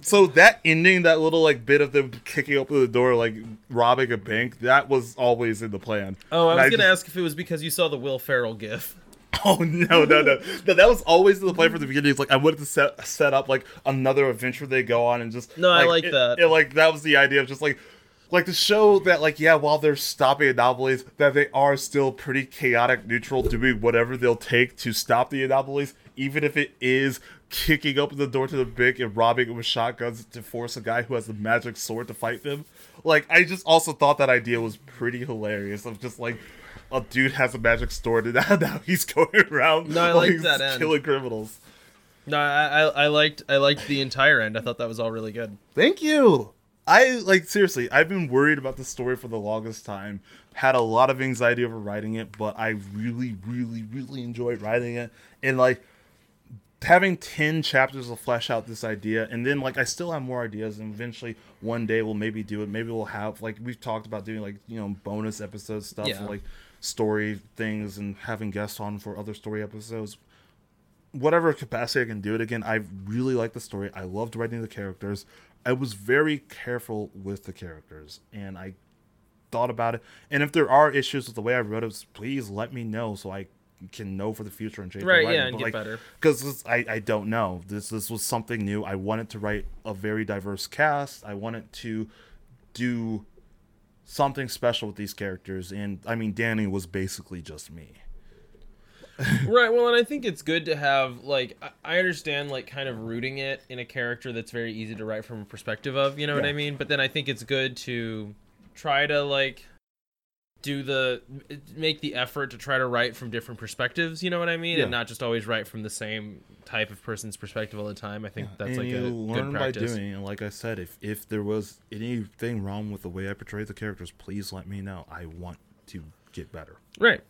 So that ending, that little like bit of them kicking open the door, like robbing a bank, that was always in the plan. Oh, I was gonna ask if it was because you saw the Will Ferrell gif. Oh, no. That was always the play from the beginning. It's like, I wanted to set up, like, another adventure they go on and just... No, like, I like it, that. It, like, that was the idea of just, like, to show that, like, yeah, while they're stopping anomalies, that they are still pretty chaotic, neutral, doing whatever they'll take to stop the anomalies, even if it is kicking open the door to the bank and robbing it with shotguns to force a guy who has the magic sword to fight them. Like, I just also thought that idea was pretty hilarious of just, like... A dude has a magic sword, and now he's going around killing criminals. No, I liked the entire end. I thought that was all really good. Thank you. Seriously, I've been worried about the story for the longest time. Had a lot of anxiety over writing it, but I really, really, really enjoyed writing it. And, like, having 10 chapters to flesh out this idea, and then, like, I still have more ideas, and eventually one day we'll maybe do it. Maybe we'll have, like, we've talked about doing, like, you know, bonus episode stuff, yeah. Like, story things and having guests on for other story episodes. Whatever capacity I can do it again, I really like the story. I loved writing the characters. I was very careful with the characters, and I thought about it. And if there are issues with the way I wrote it, please let me know so I can know for the future and change the writing. Yeah, and but get better. Because I don't know. This was something new. I wanted to write a very diverse cast. I wanted to do something special with these characters, and I mean Danny was basically just me. Right, well, and I think it's good to have, like, I understand, like, kind of rooting it in a character that's very easy to write from a perspective of, you know, yeah. What I mean? But then I think it's good to try to, like, make the effort to try to write from different perspectives, you know what I mean? Yeah. And not just always write from the same type of person's perspective all the time. I think that's, and like, you learn good practice by doing. And like I said, if there was anything wrong with the way I portrayed the characters, please let me know. I want to get better. Right.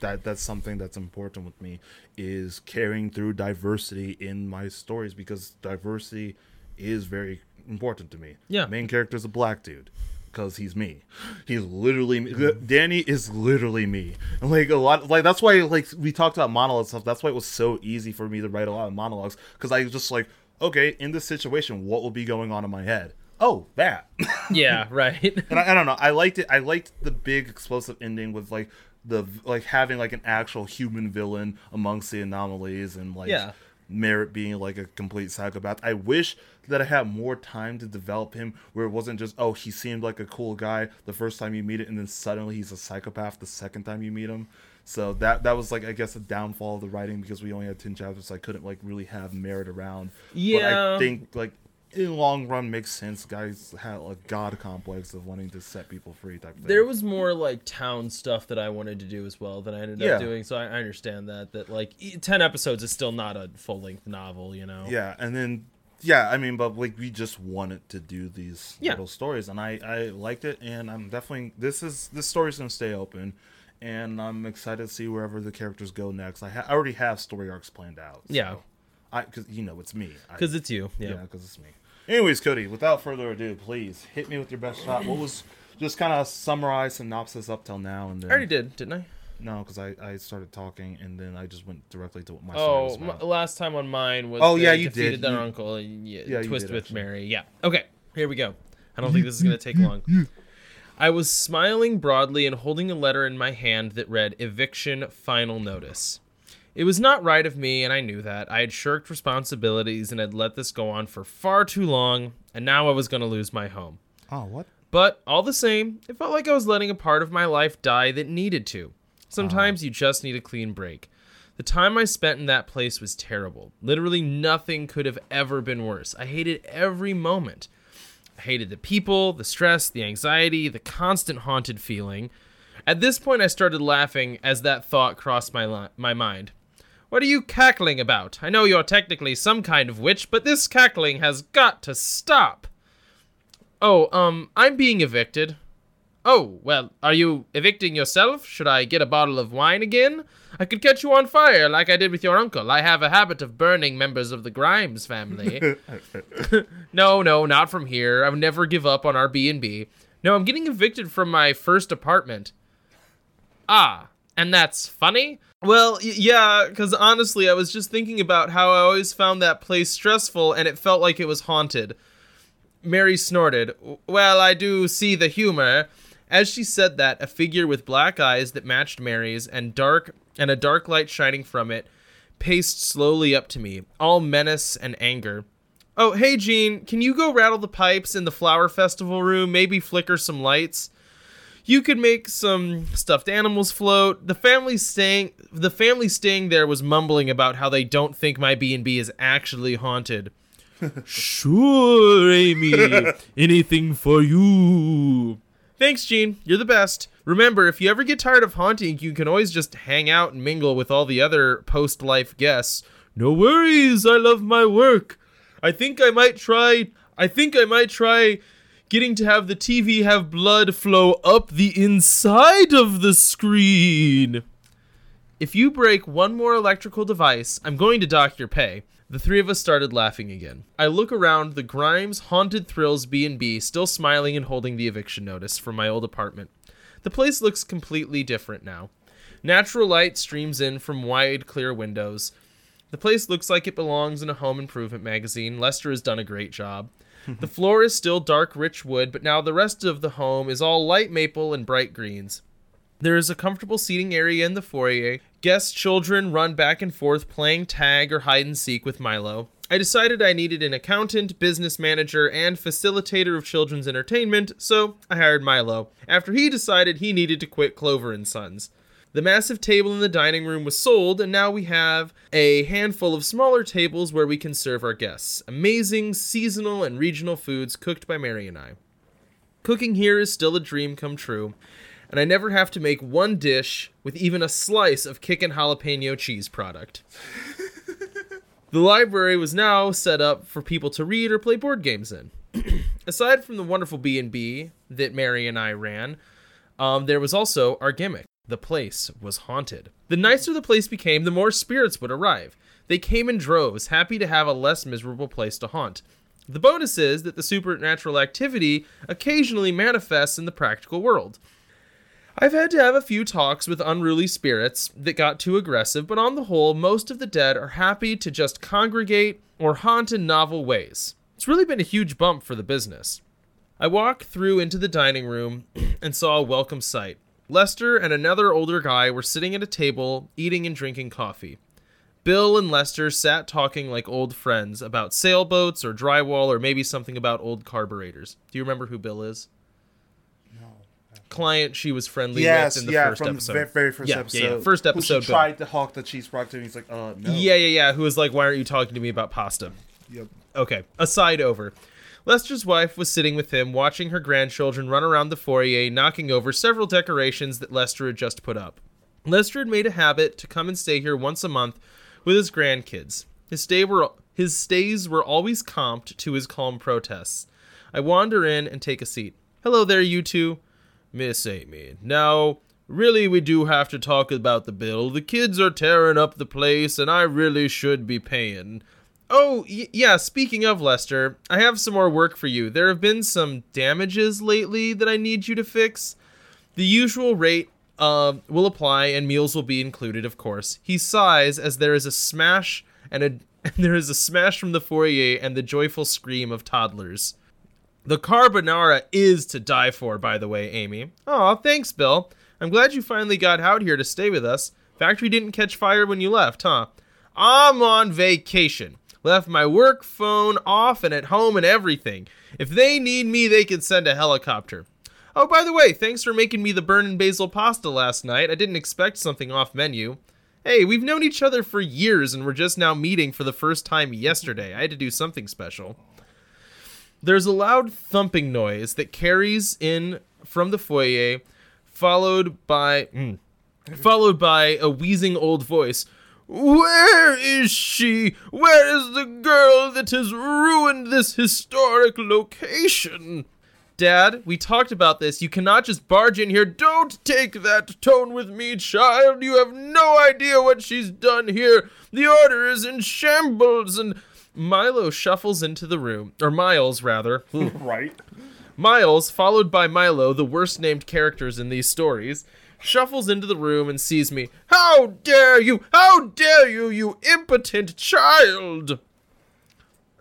That's something that's important with me, is carrying through diversity in my stories, because diversity is very important to me. Yeah. Main character is a black dude. Because he's me. He's literally me. Danny is literally me. And like a lot, like that's why, like, we talked about monologue stuff. That's why it was so easy for me to write a lot of monologues, because I was just like, okay, in this situation, what will be going on in my head? Oh, that. Yeah, right. And I don't know. I liked it. I liked the big explosive ending with like having like an actual human villain amongst the anomalies, and like, yeah. Merritt being like a complete psychopath. I wish that I had more time to develop him, where it wasn't just, oh, he seemed like a cool guy the first time you meet it, and then suddenly he's a psychopath the second time you meet him. So that was like, I guess, a downfall of the writing, because we only had 10 chapters, so I couldn't like really have Merritt around. Yeah. But I think, like, in the long run, makes sense. Guys had a god complex of wanting to set people free type thing. There was more like town stuff that I wanted to do as well that I ended up doing, so I understand that like 10 episodes is still not a full-length novel, you know. Yeah. And then I mean, but like we just wanted to do these little stories, and I liked it, and I'm definitely, this story's gonna stay open, and I'm excited to see wherever the characters go next. I already have story arcs planned out, so. Yeah, because you know it's me, because it's you. Yeah, because it's me. Anyways, Cody, without further ado, please hit me with your best shot. What was, just kind of summarize synopsis up till now, and then... I already did, didn't I? No, because I started talking, and then I just went directly to what my story was about. Last time on mine was... Oh, yeah, you did. Their uncle, and twist with Mary. Yeah. Okay, here we go. I don't think this is going to take long. I was smiling broadly and holding a letter in my hand that read, Eviction Final Notice. It was not right of me, and I knew that. I had shirked responsibilities and had let this go on for far too long, and now I was going to lose my home. Oh, what? But, all the same, it felt like I was letting a part of my life die that needed to. Sometimes you just need a clean break. The time I spent in that place was terrible. Literally nothing could have ever been worse. I hated every moment. I hated the people, the stress, the anxiety, the constant haunted feeling. At this point, I started laughing as that thought crossed my mind. What are you cackling about? I know you're technically some kind of witch, but this cackling has got to stop. Oh, I'm being evicted. Oh, well, are you evicting yourself? Should I get a bottle of wine again? I could catch you on fire like I did with your uncle. I have a habit of burning members of the Grimes family. No, not from here. I would never give up on our B&B. No, I'm getting evicted from my first apartment. Ah, and that's funny? Well, yeah, because honestly, I was just thinking about how I always found that place stressful, and it felt like it was haunted. Mary snorted. Well, I do see the humor. As she said that, a figure with black eyes that matched Mary's and dark, and a dark light shining from it paced slowly up to me, all menace and anger. "Oh, hey, Gene, can you go rattle the pipes in the flower festival room, maybe flicker some lights? You could make some stuffed animals float." The family staying there was mumbling about how they don't think my B&B is actually haunted. "Sure, Amy. Anything for you." "Thanks, Gene. You're the best. Remember, if you ever get tired of haunting, you can always just hang out and mingle with all the other post-life guests." "No worries. I love my work. I think I might try getting to have the TV have blood flow up the inside of the screen." "If you break one more electrical device, I'm going to dock your pay." The three of us started laughing again. I look around the Grimes Haunted Thrills B&B, still smiling and holding the eviction notice from my old apartment. The place looks completely different now. Natural light streams in from wide, clear windows. The place looks like it belongs in a home improvement magazine. Lester has done a great job. The floor is still dark, rich wood, but now the rest of the home is all light maple and bright greens. There is a comfortable seating area in the foyer. Guests' children run back and forth playing tag or hide and seek with Milo. I decided I needed an accountant, business manager, and facilitator of children's entertainment, so I hired Milo after he decided he needed to quit Clover and Sons. The massive table in the dining room was sold, and now we have a handful of smaller tables where we can serve our guests. Amazing seasonal and regional foods cooked by Mary and I. Cooking here is still a dream come true, and I never have to make one dish with even a slice of kickin' jalapeno cheese product. The library was now set up for people to read or play board games in. Aside from the wonderful B&B that Mary and I ran, there was also our gimmick. The place was haunted. The nicer the place became, the more spirits would arrive. They came in droves, happy to have a less miserable place to haunt. The bonus is that the supernatural activity occasionally manifests in the practical world. I've had to have a few talks with unruly spirits that got too aggressive, but on the whole, most of the dead are happy to just congregate or haunt in novel ways. It's really been a huge bump for the business. I walked through into the dining room and saw a welcome sight. Lester and another older guy were sitting at a table, eating and drinking coffee. Bill and Lester sat talking like old friends about sailboats or drywall or maybe something about old carburetors. Do you remember who Bill is? No. Client she was friendly with in the first episode. Yes, from the very first episode. Yeah, first episode. Who she tried to hawk the cheese product and he's like, no. Yeah, who was like, why aren't you talking to me about pasta? Yep. Okay, aside over. Lester's wife was sitting with him, watching her grandchildren run around the foyer, knocking over several decorations that Lester had just put up. Lester had made a habit to come and stay here once a month with his grandkids. His stays were always comped to his calm protests. I wander in and take a seat. "Hello there, you two." "Miss Amy, now, really we do have to talk about the bill. The kids are tearing up the place, and I really should be paying." "Oh, yeah, speaking of, Lester, I have some more work for you. There have been some damages lately that I need you to fix. The usual rate will apply and meals will be included, of course." He sighs as there is a smash from the foyer and the joyful scream of toddlers. "The carbonara is to die for, by the way, Amy." "Aw, thanks, Bill. I'm glad you finally got out here to stay with us. Factory didn't catch fire when you left, huh?" "I'm on vacation. Left my work phone off and at home and everything. If they need me, they can send a helicopter. Oh, by the way, thanks for making me the burnin' basil pasta last night. I didn't expect something off menu." "Hey, we've known each other for years and we're just now meeting for the first time yesterday. I had to do something special." There's a loud thumping noise that carries in from the foyer, followed by a wheezing old voice. "Where is she? Where is the girl that has ruined this historic location?" "Dad, we talked about this. You cannot just barge in here." "Don't take that tone with me, child. You have no idea what she's done here. The order is in shambles." And Milo shuffles into the room. Or Miles, rather. Right. Miles, followed by Milo, the worst-named characters in these stories, shuffles into the room and sees me. "How dare you! How dare you, you impotent child!"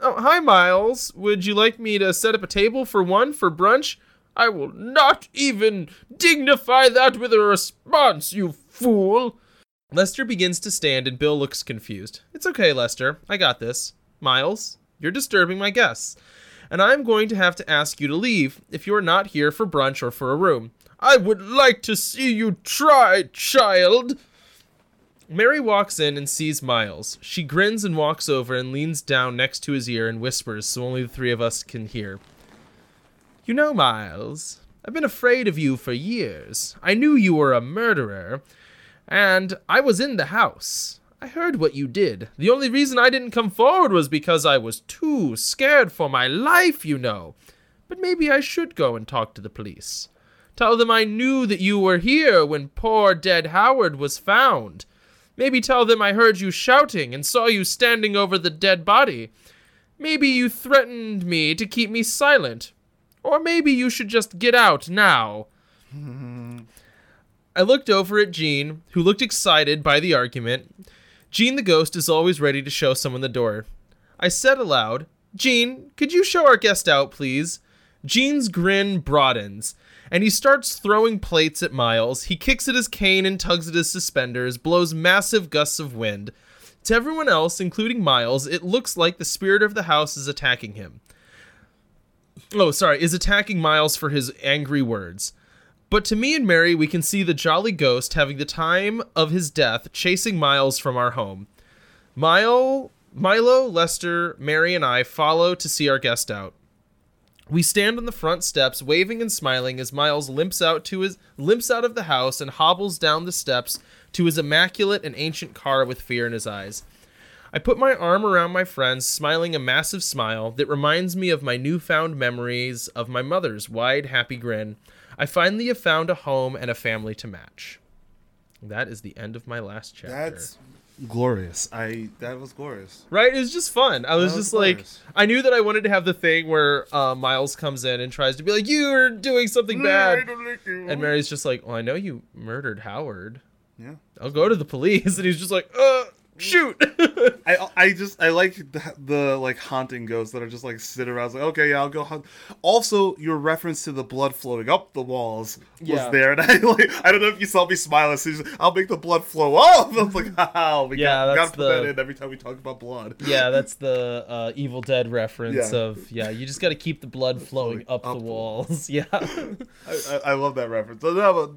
"Oh, hi, Miles. Would you like me to set up a table for one for brunch?" "I will not even dignify that with a response, you fool!" Lester begins to stand and Bill looks confused. It's okay, Lester. I got this. Miles, you're disturbing my guests, and I'm going to have to ask you to leave if you are not here for brunch or for a room. I would like to see you try, child. Mary walks in and sees Miles. She grins and walks over and leans down next to his ear and whispers so only the three of us can hear. You know, Miles, I've been afraid of you for years. I knew you were a murderer, and I was in the house. I heard what you did. The only reason I didn't come forward was because I was too scared for my life, you know. But maybe I should go and talk to the police. Tell them I knew that you were here when poor dead Howard was found. Maybe tell them I heard you shouting and saw you standing over the dead body. Maybe you threatened me to keep me silent. Or maybe you should just get out now. I looked over at Jean, who looked excited by the argument. Jean the ghost is always ready to show someone the door. I said aloud, Jean, could you show our guest out, please? Jean's grin broadens, and he starts throwing plates at Miles. He kicks at his cane and tugs at his suspenders, blows massive gusts of wind. To everyone else, including Miles, it looks like the spirit of the house is attacking him. Is attacking Miles for his angry words. But to me and Mary, we can see the jolly ghost having the time of his death, chasing Miles from our home. Milo, Lester, Mary, and I follow to see our guest out. We stand on the front steps, waving and smiling as Miles limps out of the house and hobbles down the steps to his immaculate and ancient car with fear in his eyes. I put my arm around my friends, smiling a massive smile that reminds me of my newfound memories of my mother's wide, happy grin. I finally have found a home and a family to match. That is the end of my last chapter. That's glorious. That was glorious. Right? It was just fun. I knew that I wanted to have the thing where Miles comes in and tries to be like, you're doing something bad. And Mary's just like, well, I know you murdered Howard. Yeah. I'll go to the police. And he's just like, shoot. I like the like haunting ghosts that are just like sit around like, okay, yeah, I'll go hunt. Also, your reference to the blood flowing up the walls was there, and I don't know if you saw me smile, so just, I'll make the blood flow up. I was like, haha, we got to put that in every time we talk about blood. Yeah, that's the Evil Dead reference of you just got to keep the blood flowing up the walls. Yeah, I love that reference. So, no,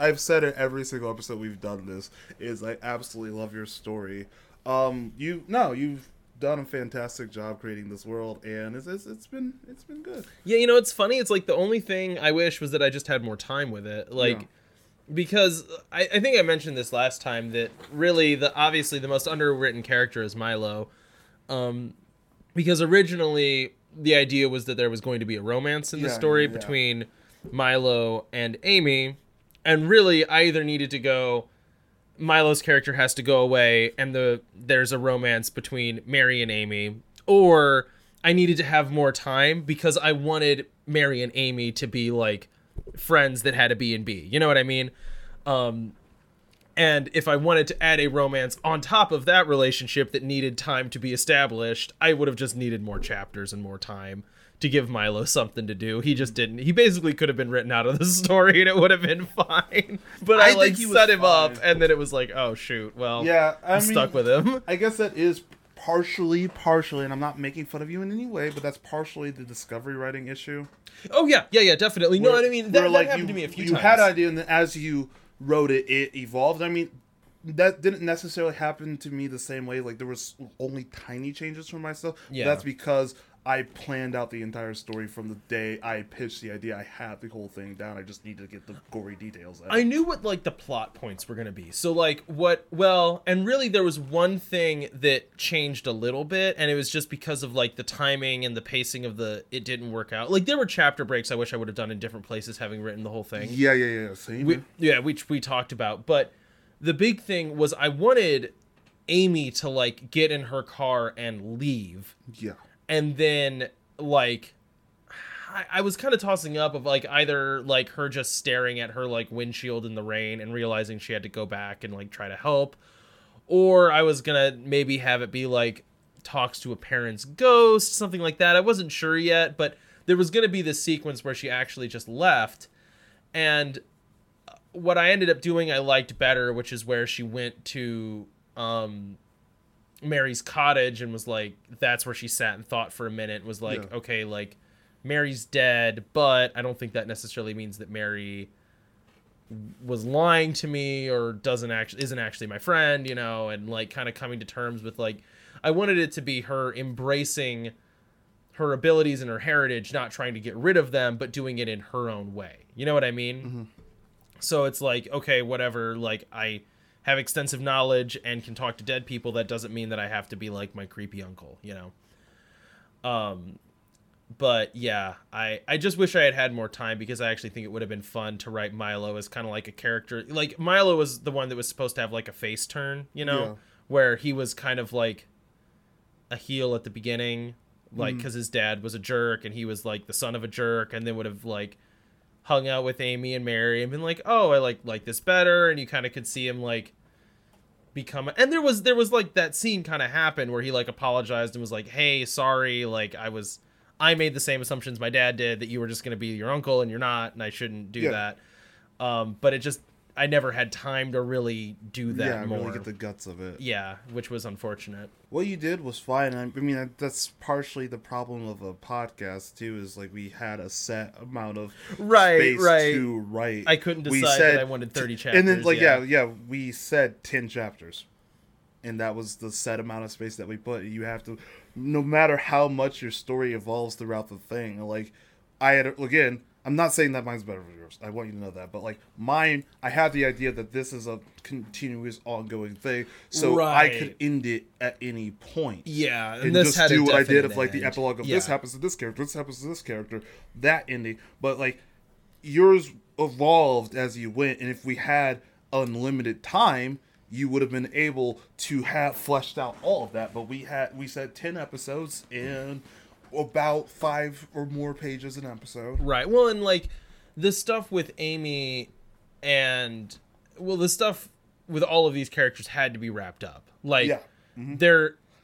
I've said it every single episode we've done this, is I absolutely love your story. You've done a fantastic job creating this world, and it's been good. Yeah, you know, it's funny. It's like the only thing I wish was that I just had more time with it. Because I think I mentioned this last time that really the most underwritten character is Milo. Because originally the idea was that there was going to be a romance in the story between Milo and Amy. And really, I either needed to go, Milo's character has to go away, and there's a romance between Mary and Amy, or I needed to have more time because I wanted Mary and Amy to be like friends that had a B&B. You know what I mean? And if I wanted to add a romance on top of that relationship that needed time to be established, I would have just needed more chapters and more time to give Milo something to do. He just didn't. He basically could have been written out of the story and it would have been fine. But I like set him up and then it was like, oh shoot, well, I'm stuck with him. I guess that is partially, and I'm not making fun of you in any way, but that's partially the discovery writing issue. Oh yeah, definitely. Where, no, I mean, that happened to me a few times. You had an idea and then as you wrote it, it evolved. I mean, that didn't necessarily happen to me the same way. Like there was only tiny changes for myself. Yeah. That's because I planned out the entire story from the day I pitched the idea. I had the whole thing down. I just needed to get the gory details out. I knew what the plot points were going to be. So and really there was one thing that changed a little bit, and it was just because of the timing and the pacing of it didn't work out. There were chapter breaks I wish I would have done in different places having written the whole thing. Yeah. Same. Which we talked about, but the big thing was I wanted Amy to get in her car and leave. Yeah. And then, I was kind of tossing up of, either, her just staring at her, windshield in the rain and realizing she had to go back and, try to help. Or I was going to maybe have it be, talks to a parent's ghost, something like that. I wasn't sure yet, but there was going to be this sequence where she actually just left. And what I ended up doing I liked better, which is where she went to Mary's cottage and was like, that's where she sat and thought for a minute, was like, yeah. Okay, like, Mary's dead, but I don't think that necessarily means that Mary was lying to me or isn't actually my friend, you know, and like kind of coming to terms with, like, I wanted it to be her embracing her abilities and her heritage, not trying to get rid of them, but doing it in her own way. You know what I mean? Mm-hmm. So it's like, okay, whatever, like, I have extensive knowledge and can talk to dead people. That doesn't mean that I have to be like my creepy uncle, you know? But yeah, I just wish I had more time, because I actually think it would have been fun to write Milo as kind of like a character. Like, Milo was the one that was supposed to have like a face turn, you know, yeah. Where he was kind of like a heel at the beginning, like, because his dad was a jerk and he was like the son of a jerk, and then would have like hung out with Amy and Mary and been like, oh, I like this better. And you kind of could see him like become, and there was like that scene kind of happened where he like apologized and was like, hey, sorry, like, I made the same assumptions my dad did, that you were just going to be your uncle and you're not, and I shouldn't do that. But it just, I never had time to really do that. Yeah, really get the guts of it. Yeah, which was unfortunate. What you did was fine. I mean, that's partially the problem of a podcast too, is like, we had a set amount of space to write. I couldn't decide that I wanted 30 chapters. And then like, we said 10 chapters. And that was the set amount of space that we put. You have to, no matter how much your story evolves throughout the thing, like, I had, again, I'm not saying that mine's better than yours. I want you to know that. But, like, mine, I had the idea that this is a continuous, ongoing thing. So I could end it at any point. Yeah. And this just had do what I did of, like, the epilogue of this happens to this character, this happens to this character, that ending. But, like, yours evolved as you went. And if we had unlimited time, you would have been able to have fleshed out all of that. But we said 10 episodes and about 5 or more pages an episode. Right. Well, and like the stuff with Amy and the stuff with all of these characters had to be wrapped up. Like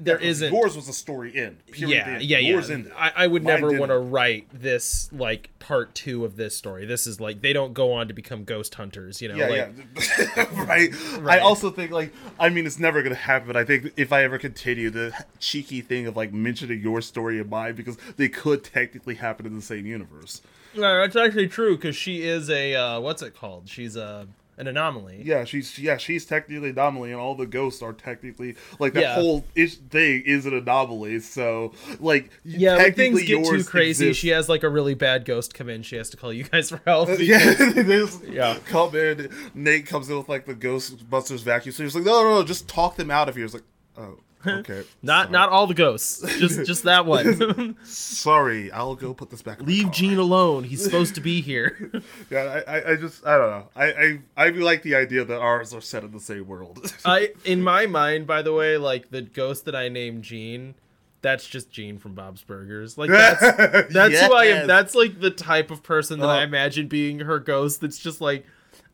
there isn't. Yours was a story end. Yours ended. I would never want to write this like part 2 of this story. This is like, they don't go on to become ghost hunters, you know? Yeah, like, yeah. Right. I also think, like, I mean, it's never going to happen, but I think if I ever continue the cheeky thing of like mentioning your story and mine, because they could technically happen in the same universe. No, that's actually true, because she is a, what's it called? She's a... an anomaly. Yeah, she's technically an anomaly, and all the ghosts are technically like that whole thing is an anomaly. So like, when things get too crazy, exists. She has like a really bad ghost come in. She has to call you guys for help. Come in. Nate comes in with like the Ghostbusters vacuum. So he's like, no, just talk them out of here. It's like, oh. Okay. Not all the ghosts. Just that one. Sorry, I'll go put this back. Leave Gene alone. He's supposed to be here. Yeah, I don't know. I like the idea that ours are set in the same world. In my mind, by the way, like the ghost that I named Gene, that's just Gene from Bob's Burgers. Like that's who I am. That's like the type of person that I imagine being her ghost. That's just like,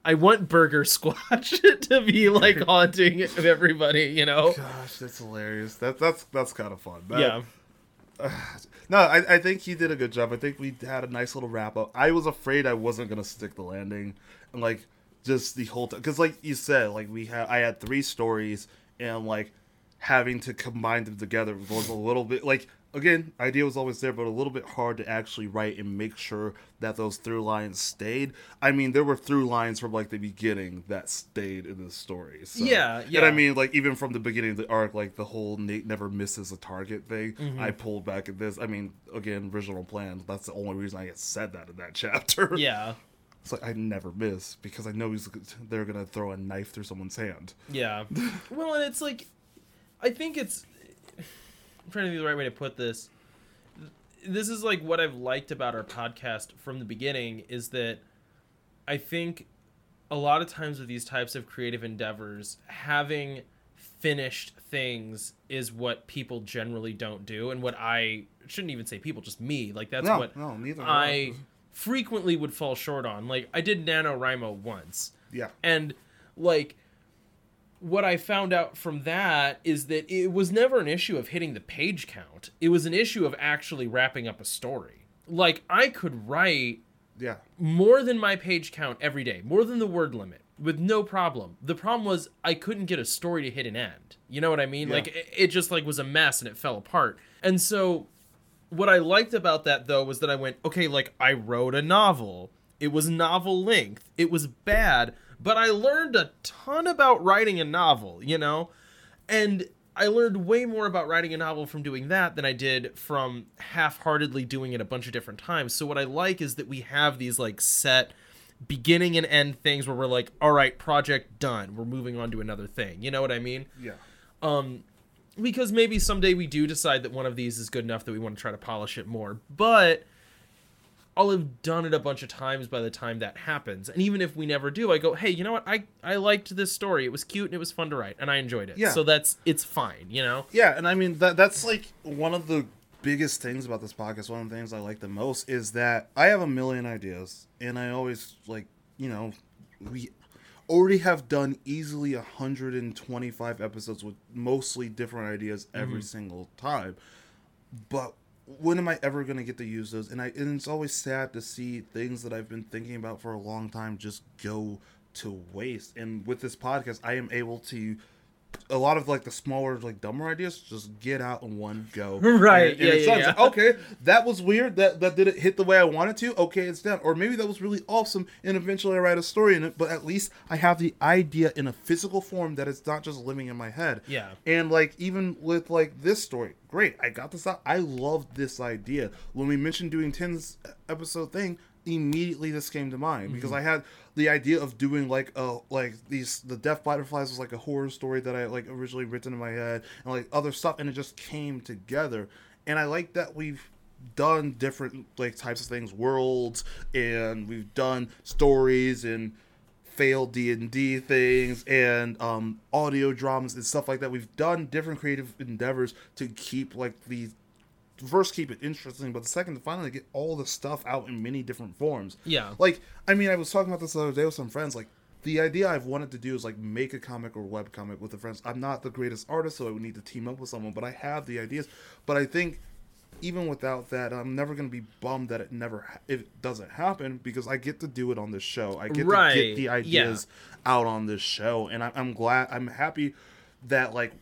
I want Burger Squatch to be like haunting everybody, you know. Gosh, that's hilarious. That's kind of fun. I think he did a good job. I think we had a nice little wrap up. I was afraid I wasn't gonna stick the landing, and like just the whole time, because like you said, like I had 3 stories, and like having to combine them together was a little bit like. Again, idea was always there, but a little bit hard to actually write and make sure that those through lines stayed. I mean, there were through lines from, like, the beginning that stayed in the story. So. Yeah. And I mean, like, even from the beginning of the arc, like, the whole Nate never misses a target thing, I pulled back at this. I mean, again, original plan. That's the only reason I had said that in that chapter. Yeah. It's like, I never miss, because I know they're going to throw a knife through someone's hand. Yeah. Well, and it's like, I think it's... I'm trying to think the right way to put this. This is like what I've liked about our podcast from the beginning, is that I think a lot of times with these types of creative endeavors, having finished things is what people generally don't do. And what I shouldn't even say people, just me. Like that's I frequently would fall short on. Like I did NaNoWriMo once. Yeah. And like, what I found out from that is that it was never an issue of hitting the page count. It was an issue of actually wrapping up a story. Like I could write Yeah. More than my page count every day, more than the word limit, with no problem. The problem was I couldn't get a story to hit an end. You know what I mean? Yeah. Like, it just, like, was a mess and it fell apart. And so what I liked about that, though, was that I went, okay, like, I wrote a novel. It was novel length. It was bad, but I learned a ton about writing a novel, you know? And I learned way more about writing a novel from doing that than I did from half-heartedly doing it a bunch of different times. So what I like is that we have these, like, set beginning and end things where we're like, all right, project done. We're moving on to another thing. You know what I mean? Yeah. Because maybe someday we do decide that one of these is good enough that we want to try to polish it more. But I'll have done it a bunch of times by the time that happens. And even if we never do, I go, hey, you know what? I liked this story. It was cute and it was fun to write and I enjoyed it. Yeah. So it's fine, you know? Yeah. And I mean, that's like one of the biggest things about this podcast. One of the things I like the most is that I have a million ideas and I always like, you know, we already have done easily 125 episodes with mostly different ideas every single time. But when am I ever going to get to use those? And it's always sad to see things that I've been thinking about for a long time just go to waste. And with this podcast, I am able to, a lot of like the smaller, like dumber ideas, just get out in one go. Right. And okay, that was weird. That didn't hit the way I wanted to. Okay, it's done. Or maybe that was really awesome and eventually I write a story in it, but at least I have the idea in a physical form that it's not just living in my head. Yeah. And like, even with like this story, great, I got this out. I loved this idea. When we mentioned doing 10's episode thing, immediately this came to mind because I had the idea of doing the Deaf Butterflies was like a horror story that I like originally written in my head and like other stuff, and it just came together. And I like that we've done different like types of things, worlds, and we've done stories and failed D&D things and audio dramas and stuff like that. We've done different creative endeavors to keep like these. First, keep it interesting, but the second, to finally get all the stuff out in many different forms. Yeah. Like, I mean, I was talking about this the other day with some friends. Like, the idea I've wanted to do is, like, make a comic or webcomic with the friends. I'm not the greatest artist, so I would need to team up with someone, but I have the ideas. But I think even without that, I'm never going to be bummed that it doesn't happen because I get to do it on this show. I get to get the ideas out on this show, and I'm glad, I'm happy that, like,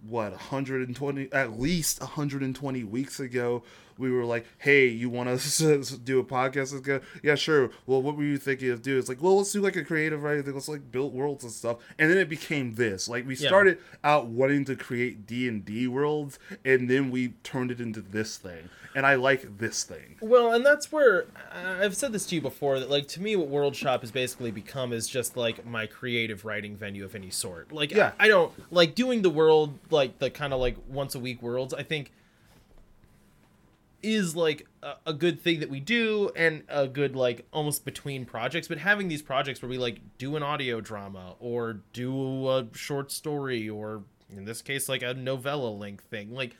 120 at least 120 weeks ago we were like, hey, you want us to do a podcast? Let's go. Yeah, sure. Well, what were you thinking of doing? It's like, well, let's do like a creative writing, let's like build worlds and stuff. And then it became this, like, we started out wanting to create D&D worlds, and then we turned it into this thing, and I like this thing. Well, and that's where I've said this to you before, that like, to me, what World Shop has basically become is just like my creative writing venue of any sort. Like, I don't like doing the world, like the kind of like once a week worlds, I think is like a good thing that we do, and a good like almost between projects. But having these projects where we like do an audio drama or do a short story, or in this case like a novella length thing, like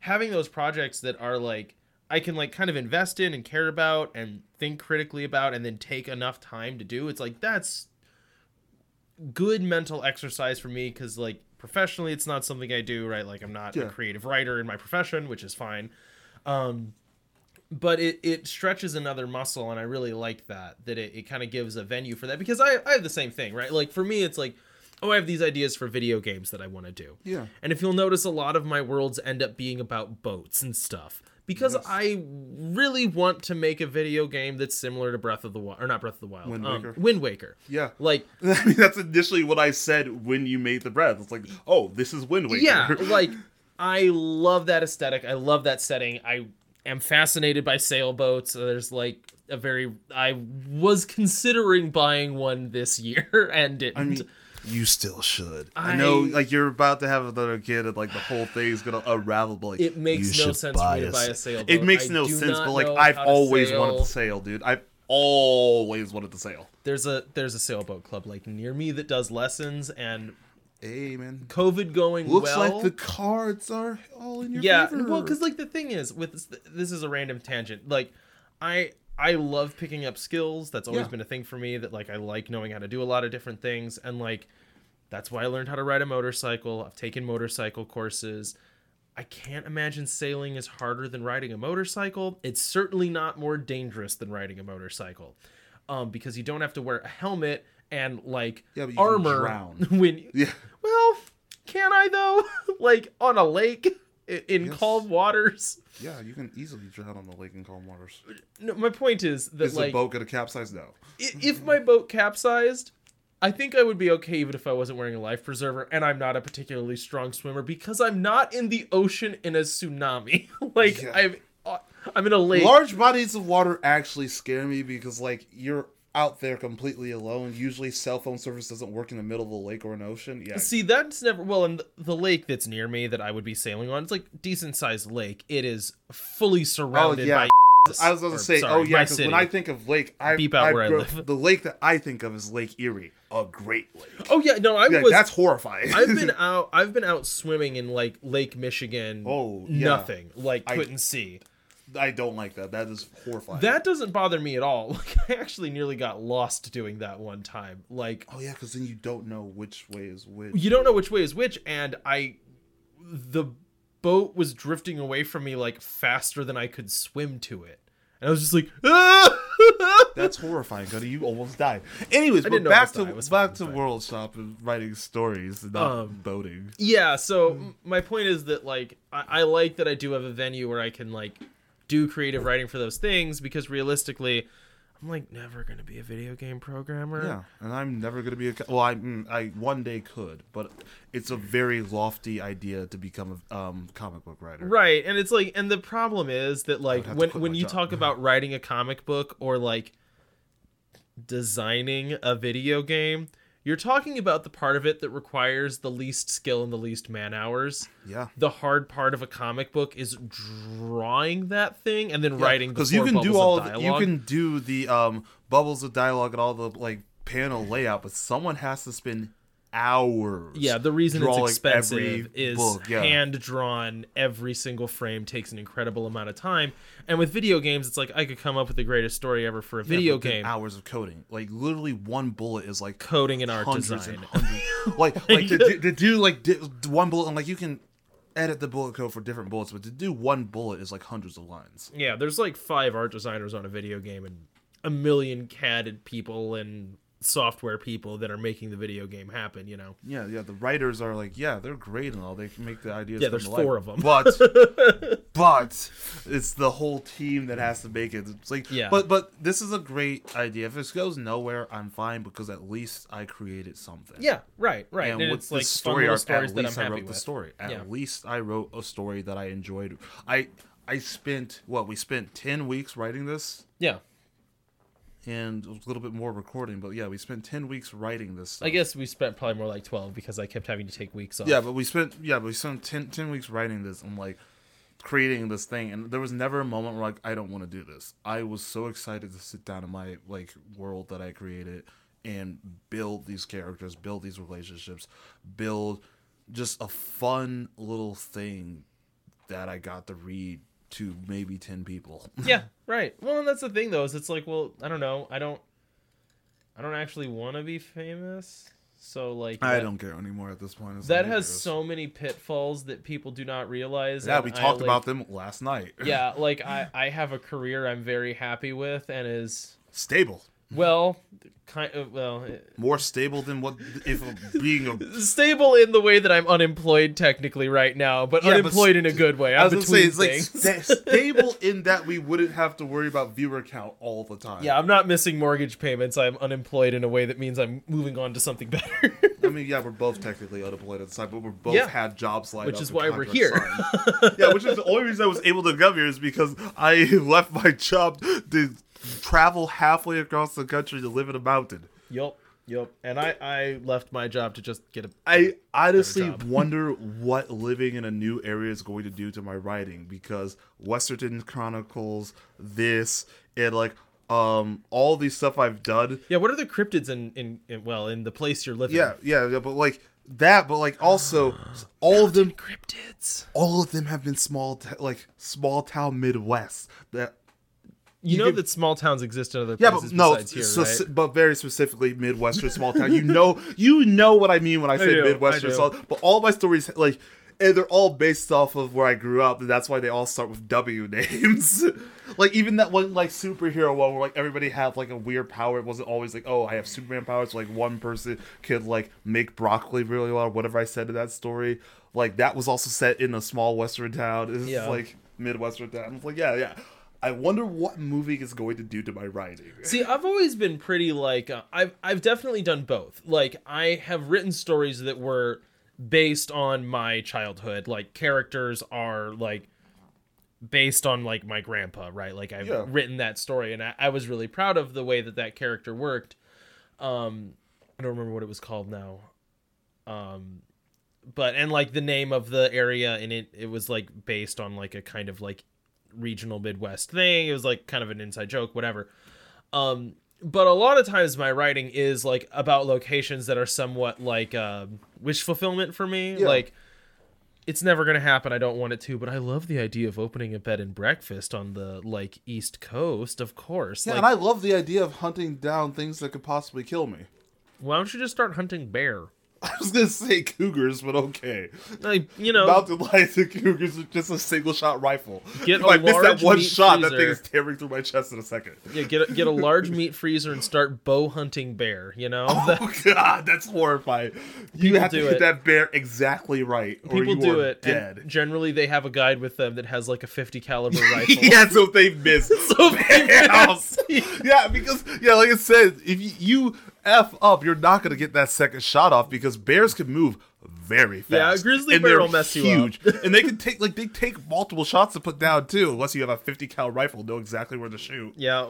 having those projects that are like I can like kind of invest in and care about and think critically about and then take enough time to do, it's like that's good mental exercise for me, because like professionally it's not something I do, right? Like I'm not a creative writer in my profession, which is fine. But it stretches another muscle, and I really like that it kind of gives a venue for that, because I have the same thing, right? Like for me, it's like, oh, I have these ideas for video games that I want to do. Yeah. And if you'll notice, a lot of my worlds end up being about boats and stuff, because I really want to make a video game that's similar to Wind Waker. Yeah. Like, I mean, that's initially what I said when you made the Breath. It's like, oh, this is Wind Waker. Yeah. Like, I love that aesthetic. I love that setting. I am fascinated by sailboats. There's like I was considering buying one this year and didn't. I mean, you still should. I know, like, you're about to have another kid and like the whole thing's gonna unravel. But, like, it makes no sense for me to buy a sailboat. It makes no sense, but like I've always wanted to sail, dude. There's a sailboat club like near me that does lessons, and hey, man. COVID going well. Looks like the cards are all in your favor. Yeah, well, because, like, the thing is, with this is a random tangent. Like, I love picking up skills. That's always been a thing for me, that, like, I like knowing how to do a lot of different things. And, like, that's why I learned how to ride a motorcycle. I've taken motorcycle courses. I can't imagine sailing is harder than riding a motorcycle. It's certainly not more dangerous than riding a motorcycle, because you don't have to wear a helmet and like armor when. Yeah. Well, can I though? Like on a lake in calm waters. Yeah, you can easily drown on the lake in calm waters. No, my point is that is the boat going to capsize? No. If my boat capsized, I think I would be okay even if I wasn't wearing a life preserver, and I'm not a particularly strong swimmer because I'm not in the ocean in a tsunami. I'm in a lake. Large bodies of water actually scare me because like you're out there completely alone. Usually cell phone service doesn't work in the middle of a lake or an ocean. Yeah. See, that's never... Well, and the lake that's near me that I would be sailing on, it's like a decent-sized lake. It is fully surrounded by... I was going to say, because when I think of lake, the lake that I think of is Lake Erie, a great lake. Oh yeah, no, that's horrifying. I've been out swimming in like Lake Michigan. Oh, yeah. Nothing. Like couldn't see. I don't like that. That is horrifying. That doesn't bother me at all. Like I actually nearly got lost doing that one time. Like oh yeah, because then you don't know which way is which. You don't know which way is which, and the boat was drifting away from me like faster than I could swim to it, and I was just like, ah! That's horrifying, Cody. You almost died. Anyways, but back to World Shop and writing stories, not boating. Yeah. So my point is that like I like that I do have a venue where I can like do creative writing for those things, because realistically, I'm like never gonna be a video game programmer. Yeah, and I'm never gonna be I one day could, but it's a very lofty idea to become a comic book writer. Right, and it's like, and the problem is that like when you talk about writing a comic book or like designing a video game, you're talking about the part of it that requires the least skill and the least man hours. Yeah, the hard part of a comic book is drawing that thing and then writing the four bubbles of dialogue. You can do the bubbles of dialogue and all the like panel layout, but someone has to spend hours. Yeah, the reason it's expensive is hand drawn. Every single frame takes an incredible amount of time, and with video games it's like I could come up with the greatest story ever for a video game. Hours of coding, like literally one bullet is like coding and art design. like to do like one bullet, and like you can edit the bullet code for different bullets, but to do one bullet is like hundreds of lines. Yeah, there's like 5 art designers on a video game and a million CAD people and software people that are making the video game happen, you know. Yeah, the writers are like, they're great and all, they can make the ideas. Yeah, there's 4 of them, but it's the whole team that has to make it. It's like, but this is a great idea. If this goes nowhere, I'm fine, because at least I created something. Yeah, right. And what's the like story arc? At least I wrote the story. At least I wrote a story that I enjoyed. We spent 10 weeks writing this. Yeah. And a little bit more recording, but we spent 10 weeks writing this stuff. I guess we spent probably more like 12 because I kept having to take weeks off. But we spent 10 weeks writing this and like creating this thing, and there was never a moment where like I don't want to do this. I was so excited to sit down in my like world that I created and build these characters, build these relationships, build just a fun little thing that I got to read to maybe 10 people. Yeah, right. Well, and that's the thing though, is it's like, well, I don't know. I don't actually want to be famous. So like I don't care anymore at this point. That has so many pitfalls that people do not realize. Yeah, we talked about them last night. Yeah, like I have a career I'm very happy with and is stable. Well, more stable than what if being a... stable in the way that I'm unemployed technically right now, but unemployed in a good way. I was going to say it's things. Like stable in that we wouldn't have to worry about viewer count all the time. Yeah, I'm not missing mortgage payments. I'm unemployed in a way that means I'm moving on to something better. I mean, yeah, we're both technically unemployed at the time, but we're both had jobs lined up. Which is why we're here. Which is the only reason I was able to come here is because I left my job to travel halfway across the country to live in a mountain. Yup. And I left my job to just get a I honestly wonder what living in a new area is going to do to my writing, because Westerton Chronicles, this, and like all these stuff I've done. Yeah, what are the cryptids in the place you're living? Yeah, but like that, but like also all of them cryptids. All of them have been small town Midwest that. You know that small towns exist in other places besides here, right? But very specifically Midwestern small town. You know what I mean when I say Midwestern. But all my stories, like And they're all based off of where I grew up, and that's why they all start with W names. Like, even that one, like, superhero one where, like, everybody had, like, a weird power. It wasn't always like, oh, I have Superman powers. So, like, one person could, like, make broccoli really well, or whatever I said to that story. Like, that was also set in a small western town. It's, yeah. like, midwestern town. It's like, yeah, yeah. I wonder what movie is going to do to my writing. See, I've always been pretty, like, I've definitely done both. Like, I have written stories that were based on my childhood. Like, characters are, like, based on, like, my grandpa, right? Like, I've yeah. written that story, and I was really proud of the way that that character worked. I don't remember what it was called now. But, and, like, the name of the area, and it was, like, based on, like, a kind of, like, regional Midwest thing. It was like kind of an inside joke, whatever. But a lot of times my writing is like about locations that are somewhat like wish fulfillment for me. Yeah. Like, it's never gonna happen, I don't want it to, but I love the idea of opening a bed and breakfast on the like East Coast, of course. Yeah, like, and I love the idea of hunting down things that could possibly kill me. Why don't you just start hunting bear? I was going to say cougars, but okay. Like, you know, mountain lions and cougars with just a single-shot rifle. Get if a I miss that one shot, freezer. That thing is tearing through my chest in a second. Yeah, get a large meat freezer and start bow hunting bear, you know? Oh, God, that's horrifying. You have to get that bear exactly right, or people you do are it, dead. And generally, they have a guide with them that has, like, a 50 caliber rifle. Yeah, so if they miss. So they miss. Yeah, because, yeah, like I said, if you F up, you're not going to get that second shot off because bears can move very fast. Yeah, a grizzly bear will mess you up. And they can take multiple shots to put down too, unless you have a 50 cal rifle, know exactly where to shoot. Yeah,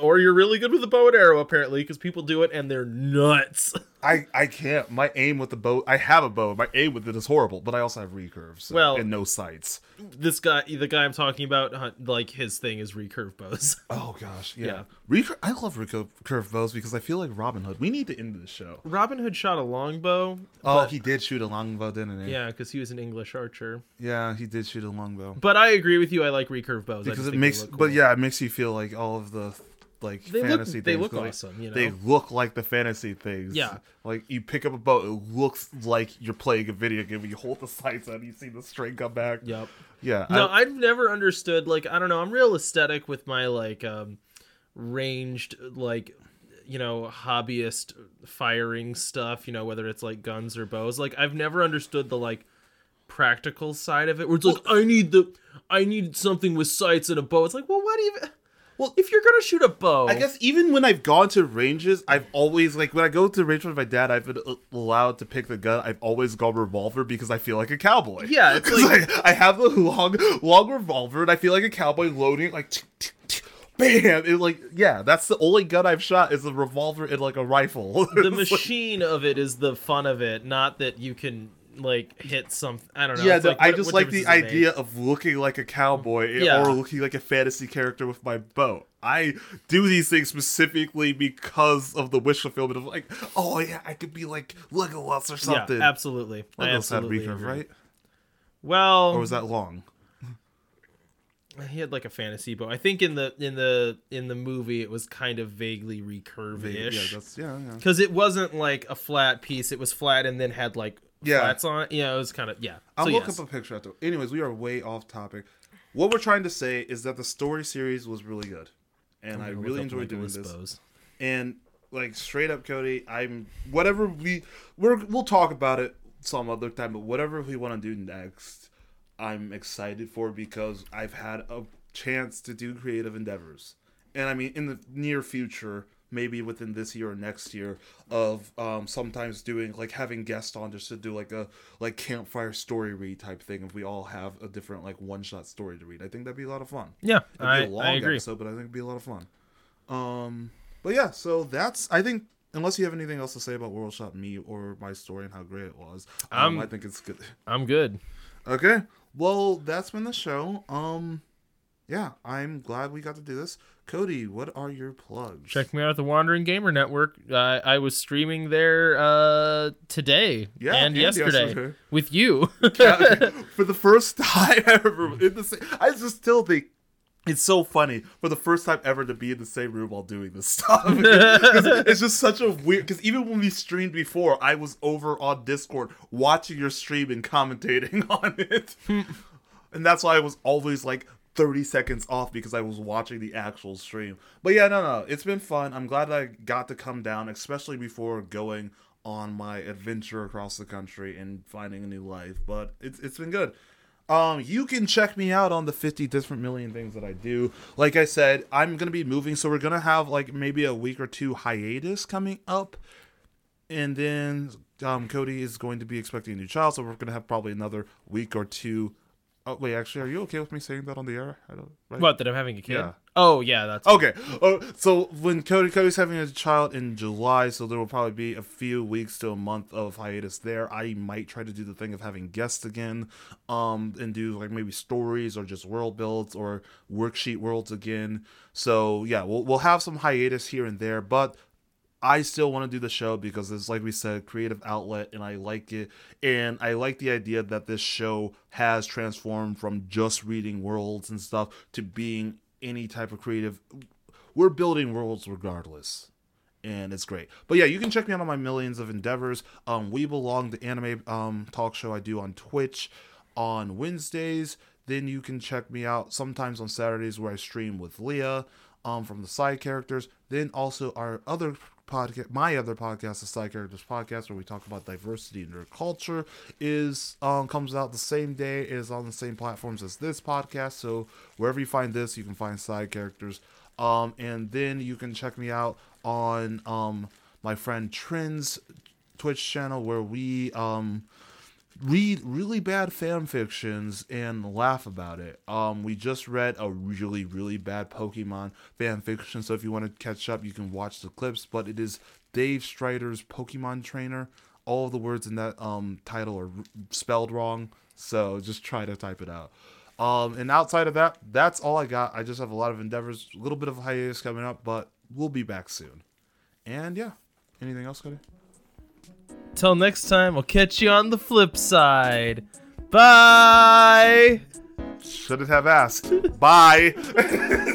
or you're really good with a bow and arrow apparently, because people do it and they're nuts. I can't. My aim with the bow, I have a bow. My aim with it is horrible, but I also have recurves and no sights. This guy, the guy I'm talking about, like his thing is recurve bows. Oh gosh, yeah. I love recurve bows because I feel like Robin Hood. We need to end the show. Robin Hood shot a longbow. Oh, he did shoot a longbow, didn't he? Yeah, because he was an English archer. Yeah, he did shoot a longbow. But I agree with you. I like recurve bows because it makes But yeah, it makes you feel like all of the. Like they fantasy look, they things. Look like, awesome, you know? They look like the fantasy things. Yeah. Like, you pick up a boat, it looks like you're playing a video game. You hold the sights on, you see the string come back. Yep. Yeah. No, I've never understood, like, I don't know, I'm real aesthetic with my, like, ranged, like, you know, hobbyist firing stuff, you know, whether it's, like, guns or bows. Like, I've never understood the, like, practical side of it, where it's like, I need something with sights and a bow. It's like, well, what even... Well, if you're going to shoot a bow... I guess even when I've gone to ranges, I've always, like, when I go to range with my dad, I've been allowed to pick the gun. I've always gone revolver because I feel like a cowboy. Yeah, it's like... I have the long revolver, and I feel like a cowboy loading, like, bam! It, like, yeah, that's the only gun I've shot is a revolver and, like, a rifle. The machine of it is the fun of it, not that you can... like hit something. I don't know. Yeah, like, I just like the idea of looking like a cowboy or looking like a fantasy character with my bow. I do these things specifically because of the wish fulfillment of like, oh yeah, I could be like Legolas or something. Yeah, absolutely. Legolas had recurve, right? Well, or was that long? He had like a fantasy bow. I think in the movie it was kind of vaguely recurve-ish. Yeah. Because it wasn't like a flat piece. It was flat and then had like. Yeah, that's on. Yeah, it was kind of. Yeah, I'll look up a picture after. Anyways, we are way off topic. What we're trying to say is that the story series was really good, and I really enjoyed doing this. And like straight up, Cody, we'll talk about it some other time. But whatever we want to do next, I'm excited for because I've had a chance to do creative endeavors, and I mean in the near future. Maybe within this year or next year of sometimes doing like having guests on just to do like a like campfire story read type thing. If we all have a different like one shot story to read, I think that'd be a lot of fun. Yeah, it'd be a long episode, but I think it'd be a lot of fun. But yeah, so that's I think unless you have anything else to say about World Shot Me or my story and how great it was, I think it's good. I'm good. Okay, well that's been the show. Yeah, I'm glad we got to do this. Cody, what are your plugs? Check me out at the Wandering Gamer Network. I was streaming there today and yesterday with you. For the first time ever. I just still think It's so funny for the first time ever to be in the same room while doing this stuff. It's just such a weird, because even when we streamed before, I was over on Discord watching your stream and commentating on it. And that's why I was always like 30 seconds off, because I was watching the actual stream. But yeah, no, it's been fun. I'm glad I got to come down, especially before going on my adventure across the country and finding a new life. But it's been good. You can check me out on the 50 different million things that I do. Like I said, I'm going to be moving, so we're going to have like maybe a week or two hiatus coming up. And then Cody is going to be expecting a new child, so we're going to have probably another week or two. Oh, wait, actually, are you okay with me saying that on the air? I don't, right? What, that I'm having a kid? Yeah. Oh, yeah, that's okay. So when Cody's having a child in July, so there will probably be a few weeks to a month of hiatus there. I might try to do the thing of having guests again, and do like maybe stories or just world builds or worksheet worlds again. So yeah, we'll have some hiatus here and there, but I still want to do the show because it's, like we said, creative outlet, and I like it. And I like the idea that this show has transformed from just reading worlds and stuff to being any type of creative. We're building worlds regardless, and it's great. But yeah, you can check me out on my millions of endeavors. We Belong, the anime talk show I do on Twitch on Wednesdays. Then you can check me out sometimes on Saturdays where I stream with Leah from the Side Characters. Then also our other podcast, my other podcast, the Side Characters Podcast, where we talk about diversity in nerd culture, is comes out the same day, is on the same platforms as this podcast. So wherever you find this, you can find Side Characters. And then you can check me out on my friend Trin's Twitch channel, where we read really bad fan fictions and laugh about it. We just read a really, really bad Pokemon fan fiction, so if you want to catch up, you can watch the clips. But it is Dave Strider's Pokemon Trainer. All of the words in that title are spelled wrong, so just try to type it out. And outside of that, that's all I got. I just have a lot of endeavors, a little bit of a hiatus coming up, but we'll be back soon. And yeah, anything else, Cody? Till next time, we'll catch you on the flip side. Bye! Shouldn't have asked. Bye!